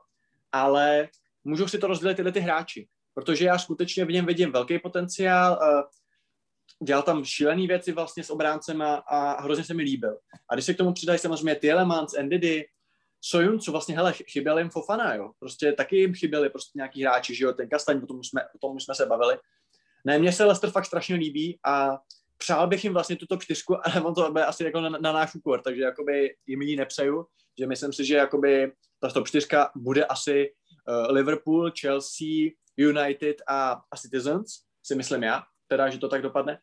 Ale můžou si to rozdělit tyhle ty hráči, protože já skutečně v něm vidím velký potenciál, dělal tam šílený věci vlastně s obráncema a hrozně se mi líbil. A když se k tomu přidají samozřejmě Tielemans, Ndidi, Sojuncu, vlastně hele, chyběl jim Fofana, jo. Prostě taky jim chyběli prostě nějaký hráči, že jo, ten Kastaň, o tom jsme, o tom jsme se bavili. Ne, mně se Leicester fakt strašně líbí a přál bych jim vlastně tuto čtyřku, ale on to bude asi jako na, na náš úkor, takže jakoby jim ji nepřeju, že myslím si, že jakoby ta top čtyřka bude asi uh, Liverpool, Chelsea, United a, a Citizens, si myslím já, teda, že to tak dopadne, uh,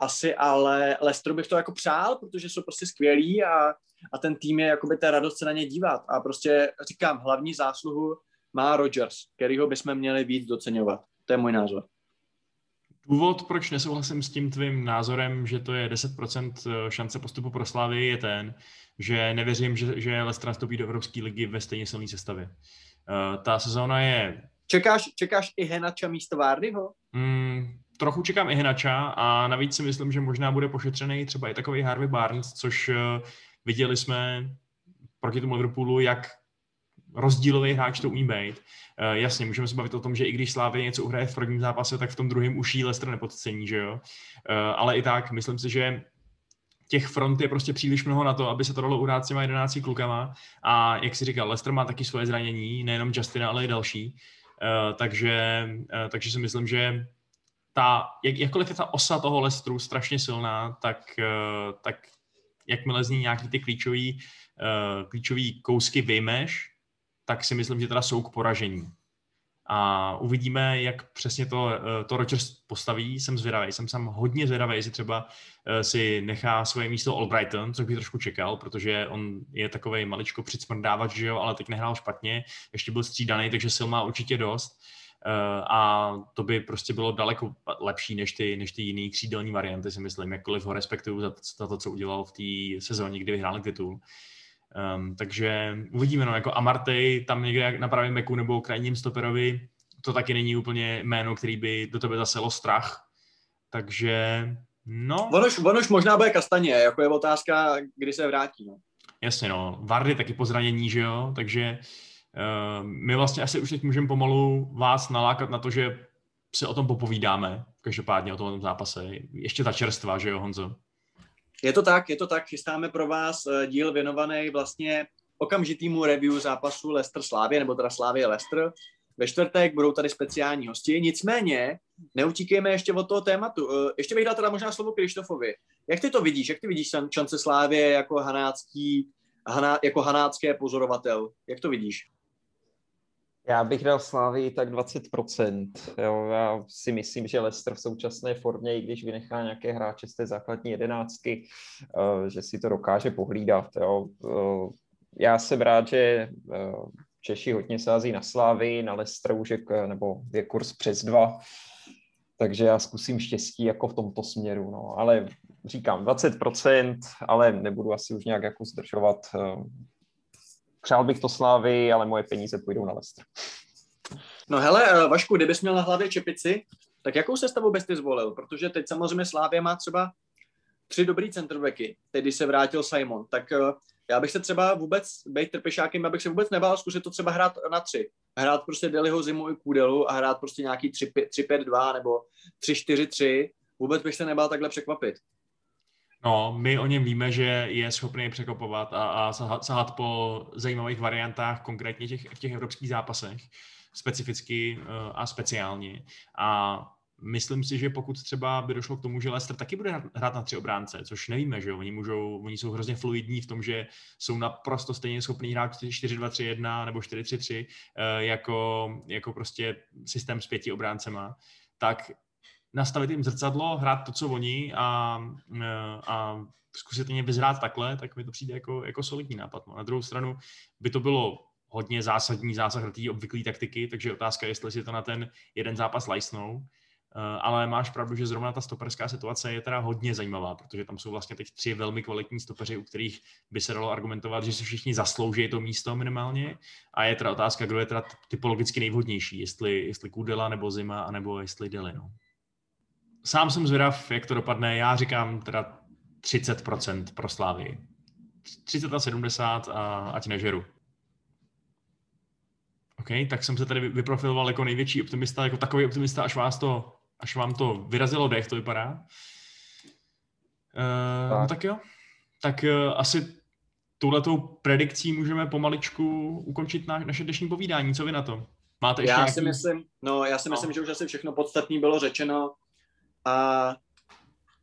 asi, ale Leicester bych to jako přál, protože jsou prostě skvělí a, a ten tým je, jakoby ta radost se na ně dívat a prostě říkám, hlavní zásluhu má Rodgers, kterýho bychom měli víc doceňovat, to je můj názor. Důvod, proč nesouhlasím s tím tvým názorem, že to je deset procent šance postupu pro Slavii, je ten, že nevěřím, že, že Leicester nastoupí do Evropské ligy ve stejně silné sestavě. Uh, ta sezóna je... Čekáš, čekáš i Henača místo Vardyho? Mm, trochu čekám i Henača a navíc si myslím, že možná bude pošetřený třeba i takový Harvey Barnes, což uh, viděli jsme proti tomu Liverpoolu, jak rozdílový hráč to umí být. Uh, jasně, můžeme se bavit o tom, že i když Slávě něco uhraje v prvním zápase, tak v tom druhém už jí Leicester nepodcení, že jo? Uh, ale i tak, myslím si, že těch front je prostě příliš mnoho na to, aby se to dalo uhrát s těma jedenácti klukama a jak si říkal, Leicester má taky svoje zranění, nejenom Justina, ale i další. Uh, takže, uh, takže si myslím, že ta, jak, jakkoliv je ta osa toho Leicesteru strašně silná, tak, uh, tak jakmile z ní nějaký ty klíčový, uh, klíčový kousky vyjmeš, tak si myslím, že teda jsou k poražení. A uvidíme, jak přesně to, to Rodgers postaví. Jsem zvědavý, jsem sám hodně zvědavý, jestli třeba si nechá svoje místo Albrighton, což bych trošku čekal, protože on je takovej maličko přicmrdávač, že jo, ale teď nehrál špatně, ještě byl střídaný, takže sil má určitě dost. A to by prostě bylo daleko lepší než ty, než ty jiný křídelní varianty, si myslím, jakkoliv ho respektuju za to, za to co udělal v té sezóně, kdy vyhrál titul. Um, takže uvidíme, no, jako Amartey tam někde na pravém beku nebo krajním stoperovi, to taky není úplně jméno, který by do tebe zaselo strach, takže no. On už, on už možná bude Kastaně, jako je otázka, kdy se vrátí. No. Jasně, no, Vardy taky po zranění, že jo, takže uh, my vlastně asi už teď můžeme pomalu vás nalákat na to, že se o tom popovídáme, každopádně o tom zápase, ještě ta čerstva, že jo, Honzo. Je to tak, je to tak, chystáme pro vás díl věnovaný vlastně okamžitýmu review zápasu Leicester-Slávie, nebo teda Slávie-Leicester. Ve čtvrtek budou tady speciální hosti, nicméně neutíkejme ještě od toho tématu. Ještě bych dal teda možná slovo Krištofovi. Jak ty to vidíš? Jak ty vidíš šance Slávie jako hanácký, haná, jako hanácké pozorovatel? Jak to vidíš? Já bych dal Slávii tak dvacet procent. Jo, já si myslím, že Leicester v současné formě, i když vynechá nějaké hráče z té základní jedenáctky, že si to dokáže pohlídat. Jo. Já jsem rád, že Češi hodně sází na Slávii, na Leicester už je, nebo je kurz přes dva, takže já zkusím štěstí jako v tomto směru. No. Ale říkám dvacet procent, ale nebudu asi už nějak jako zdržovat. Přál bych to Slávy, ale moje peníze půjdou na Leicester. No hele, Vašku, kdybys měl na hlavě čepici, tak jakou sestavu bys ty zvolil? Protože teď samozřejmě Slávě má třeba tři dobrý centerbacky, teď když se vrátil Simon, tak já bych se třeba vůbec, být trpešákem, abych se vůbec nebál, zkusit to třeba hrát na tři. Hrát prostě Deliho, Zimu i Kudelu a hrát prostě nějaký tři pět dva nebo tři čtyři tři. Vůbec bych se nebál takhle překvapit. No, my o něm víme, že je schopný překopovat a, a sahat, sahat po zajímavých variantách, konkrétně těch, v těch evropských zápasech, specificky a speciálně. A myslím si, že pokud třeba by došlo k tomu, že Leicester taky bude hrát na tři obránce, což nevíme, že jo, oni, můžou, oni jsou hrozně fluidní v tom, že jsou naprosto stejně schopní hrát čtyři dva tři jedna nebo čtyři tři tři jako, jako prostě systém s pěti obráncema, tak nastavit jim zrcadlo, hrát to, co oni a, a zkusit jen vyzrát takhle, tak mi to přijde jako, jako solidní nápad. No. Na druhou stranu by to bylo hodně zásadní zásah do té obvyklé taktiky, takže otázka je, jestli si to na ten jeden zápas lajsnou. Ale máš pravdu, že zrovna ta stoperská situace je teda hodně zajímavá, protože tam jsou vlastně teď tři velmi kvalitní stopeři, u kterých by se dalo argumentovat, že si všichni zaslouží to místo minimálně. A je teda otázka, kdo je teda typologicky nejvhodnější, jestli, jestli Kudela nebo Zima, anebo jestli Dele. No. Sám jsem zvědav, jak to dopadne. Já říkám teda třicet procent pro Slávii. třicet na sedmdesát a ať nežeru. OK, tak jsem se tady vyprofiloval jako největší optimista, jako takový optimista, až, vás to, až vám to vyrazilo dech, to vypadá. E, tak. No tak jo. Tak e, asi touhletou predikcí můžeme pomaličku ukončit na, naše dnešní povídání. Co vy na to? Máte ještě já nějaký... si myslím, no, já si myslím, no. že už asi všechno podstatné bylo řečeno. A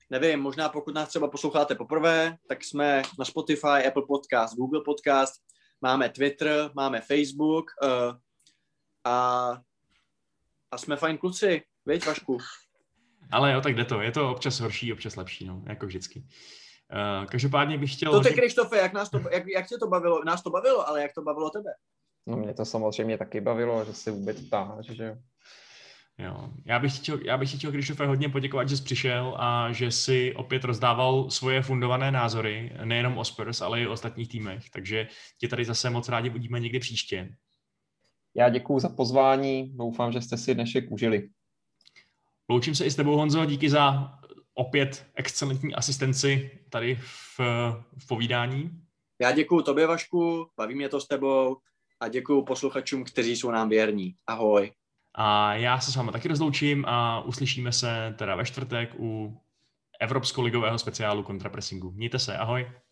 nevím, možná pokud nás třeba posloucháte poprvé, tak jsme na Spotify, Apple Podcast, Google Podcast, máme Twitter, máme Facebook uh, a, a jsme fajn kluci, viď Vašku? Ale jo, tak jde to. Je to občas horší, občas lepší, no, jako vždycky. Uh, každopádně bych chtěl... To ty, Krištofe, jak, nás to, jak, jak tě to bavilo? Nás to bavilo, ale jak to bavilo tebe? No mě to samozřejmě taky bavilo, že se vůbec ptáš, že... Jo. Já bych chtěl, já bych chtěl Krištofe hodně poděkovat, že jsi přišel a že si opět rozdával svoje fundované názory, nejenom o Spurs, ale i o ostatních týmech, takže tě tady zase moc rádi budíme někdy příště. Já děkuju za pozvání, doufám, že jste si dnešek užili. Loučím se i s tebou, Honzo, díky za opět excelentní asistenci tady v, v povídání. Já děkuju tobě, Vašku, baví mě to s tebou a děkuju posluchačům, kteří jsou nám věrní. Ahoj. A já se s vámi taky rozloučím a uslyšíme se teda ve čtvrtek u Evropsko-ligového speciálu kontrapressingu. Mějte se, ahoj.